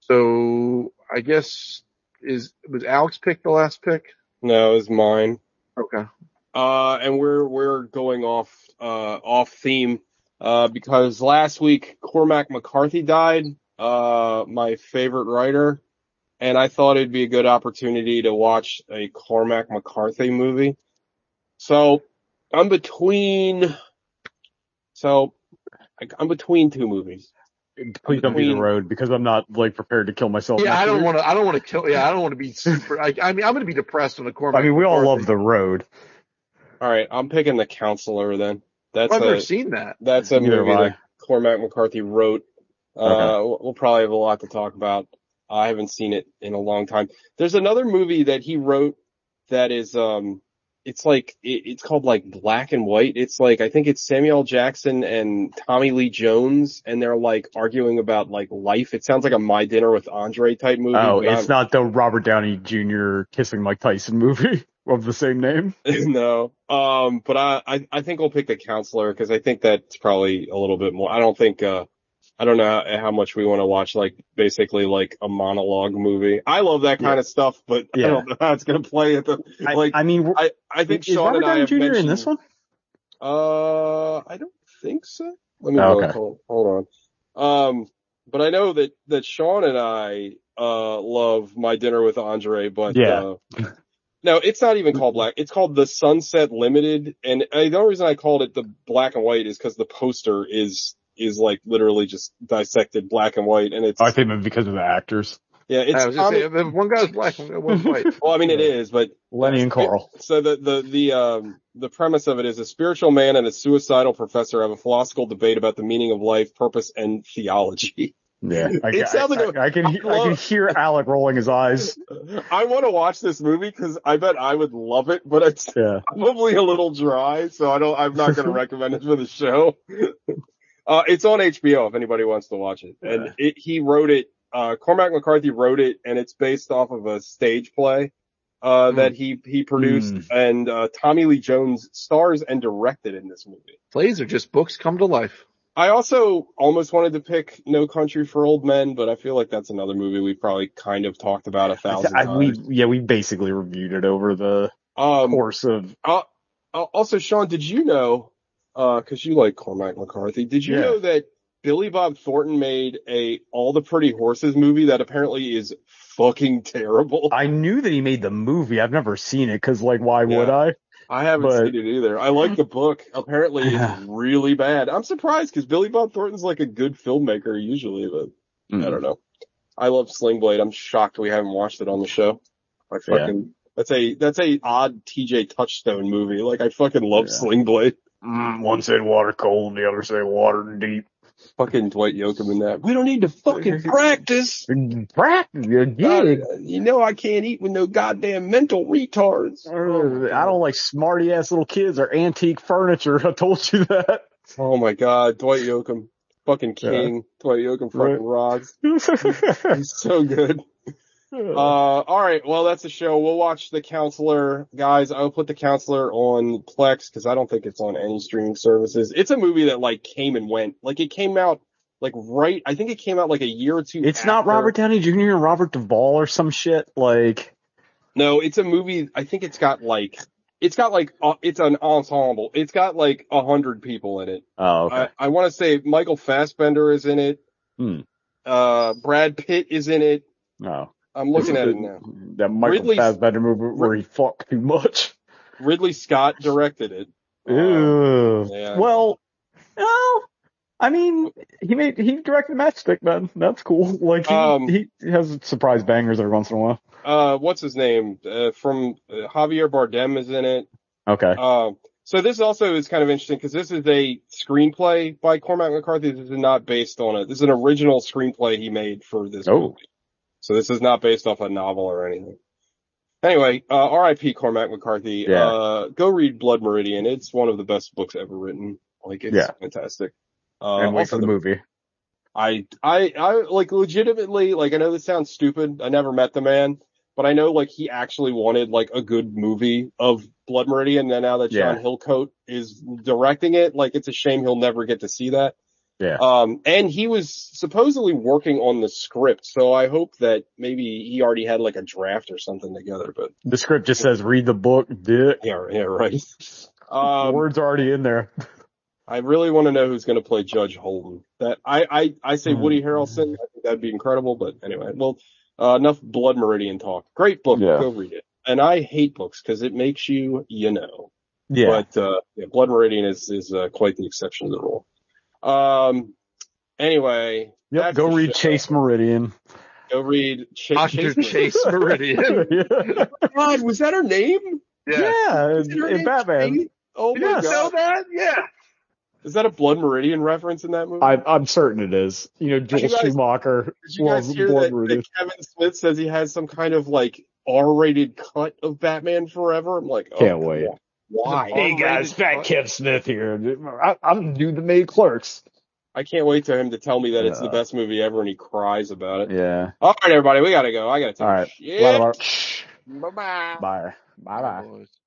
so I guess is, was Alex picked the last pick? No, it was mine. Okay. Uh, and we're, we're going off, uh, off theme. Uh, because last week Cormac McCarthy died, uh, my favorite writer, and I thought it'd be a good opportunity to watch a Cormac McCarthy movie. So I'm between, so I'm between two movies. Please don't be The Road because I'm not like prepared to kill myself. Yeah, I don't want to, I don't want to kill, yeah, I don't want to be super, I, I mean, I'm going to be depressed on the Cormac McCarthy. I mean, we all love The Road. All right. I'm picking The Counselor then. That's I've a, never seen that. That's a Neither movie that Cormac McCarthy wrote. Uh, okay. We'll probably have a lot to talk about. I haven't seen it in a long time. There's another movie that he wrote that is, um, it's like, it, it's called like Black and White. It's like, I think it's Samuel L. Jackson and Tommy Lee Jones, and they're like arguing about like life. It sounds like a My Dinner with Andre type movie. Oh, it's I'm, not the Robert Downey Junior kissing Mike Tyson movie. Of the same name? No. Um, but I, I, I think I'll pick The Counselor because I think that's probably a little bit more. I don't think, uh, I don't know how, how much we want to watch like basically like a monologue movie. I love that kind yeah. of stuff, but yeah. I don't know how it's going to play at the, like, I, I mean, I, I think Sean and I have mentioned, is Robert Downey Junior in this one? Uh, I don't think so. Let me oh, okay. hold, hold on. Um, but I know that, that Sean and I, uh, love My Dinner with Andre, but, yeah. uh, no, it's not even called Black. It's called The Sunset Limited. And I, the only reason I called it the black and white is because the poster is, is like literally just dissected black and white. And it's, I think because of the actors. Yeah, it's I was Tommy, just saying, one guy's black, one's white. Well, I mean, it is, but Lenny and Carl. It, so the the the um the premise of it is a spiritual man and a suicidal professor have a philosophical debate about the meaning of life, purpose, and theology. Yeah, I, it I, sounds like I, a, I can I, love, I can hear Alec rolling his eyes. I want to watch this movie because I bet I would love it, but it's yeah. probably a little dry, so I don't. I'm not going to recommend it for the show. Uh, it's on H B O if anybody wants to watch it, and yeah. it, he wrote it. Uh, Cormac McCarthy wrote it, and it's based off of a stage play, uh, mm. that he, he produced, mm. and, uh, Tommy Lee Jones stars and directed in this movie. Plays are just books come to life. I also almost wanted to pick No Country for Old Men, but I feel like that's another movie we probably kind of talked about a thousand I, I, times. We, yeah, we basically reviewed it over the um, course of... Uh, also, Sean, did you know, uh, cause you like Cormac McCarthy, did you yeah. know that Billy Bob Thornton made a All the Pretty Horses movie that apparently is fucking terrible? I knew that he made the movie. I've never seen it because, like, why yeah, would I? I haven't but... seen it either. I like the book. Apparently, it's really bad. I'm surprised because Billy Bob Thornton's like a good filmmaker usually, but mm. I don't know. I love Sling Blade. I'm shocked we haven't watched it on the show. Like fucking yeah. that's a that's a odd T J Touchstone movie. Like I fucking love yeah. Sling Blade. Mm, one said water cold, the other said water deep. Fucking Dwight Yoakam in that. We don't need to fucking practice. Practice? Yeah. Uh, you know I can't eat with no goddamn mental retards. Uh, I don't like smarty ass little kids or antique furniture. I told you that. Oh my god, Dwight Yoakam. Fucking king. Yeah. Dwight Yoakam fucking right. rods. He's so good. Uh, alright, well that's the show. We'll watch The Counselor. Guys, I'll put The Counselor on Plex, cause I don't think it's on any streaming services. It's a movie that like came and went. Like it came out, like right, I think it came out like a year or two It's after. Not Robert Downey Junior and Robert Duvall or some shit, like. No, it's a movie, I think it's got like, it's got like, uh, it's an ensemble. It's got like a hundred people in it. Oh, okay. I, I wanna say Michael Fassbender is in it. Hmm. Uh, Brad Pitt is in it. Oh. I'm looking at it now. That Michael Fassbender movie where he fucked too much. Ridley Scott directed it. Ooh. Uh, yeah. Well, no, I mean, he made he directed Matchstick Man. That's cool. Like he, um, he has surprise bangers every once in a while. Uh, what's his name? Uh, from uh, Javier Bardem is in it. Okay. Um, uh, so this also is kind of interesting because this is a screenplay by Cormac McCarthy. This is not based on it. This is an original screenplay he made for this oh. movie. So this is not based off a novel or anything. Anyway, uh, R I P Cormac McCarthy. Yeah. Uh, go read Blood Meridian. It's one of the best books ever written. Like, it's yeah. fantastic. Uh, and wait for the, the movie. I, I, I, like, legitimately, like, I know this sounds stupid. I never met the man, but I know, like, he actually wanted, like, a good movie of Blood Meridian. And now that John yeah. Hillcoat is directing it, like, it's a shame he'll never get to see that. Yeah. Um, and he was supposedly working on the script, so I hope that maybe he already had like a draft or something together, but. The script just says, read the book, dick. Yeah, yeah, right. Um, words are already in there. I really want to know who's going to play Judge Holden. That, I, I, I say Woody Harrelson. I think that'd be incredible, but anyway, well, uh, enough Blood Meridian talk. Great book. Yeah. Go read it. And I hate books because it makes you, you know. Yeah. But, uh, yeah, Blood Meridian is, is, uh, quite the exception to the rule. Um. Anyway, yep, go read show. Chase Meridian. Go read Ch- Chase, Chase Meridian. yeah. God, was that her name? Yeah, yeah in, her in name Batman. Chase? Oh Did my you god, know that? Yeah. Is that a Blood Meridian reference in that movie? I, I'm certain it is. You know, Joel Schumacher. Did you guys hear that, that Kevin Smith says he has some kind of like R-rated cut of Batman Forever? I'm like, oh, can't wait. God. Why? Hey guys, Fat Kev Smith here. I, I'm new to May Clerks. I can't wait for him to tell me that yeah. it's the best movie ever and he cries about it. Yeah. All right, everybody, we gotta go. I gotta take All right. shit. Bye bye. Bye bye.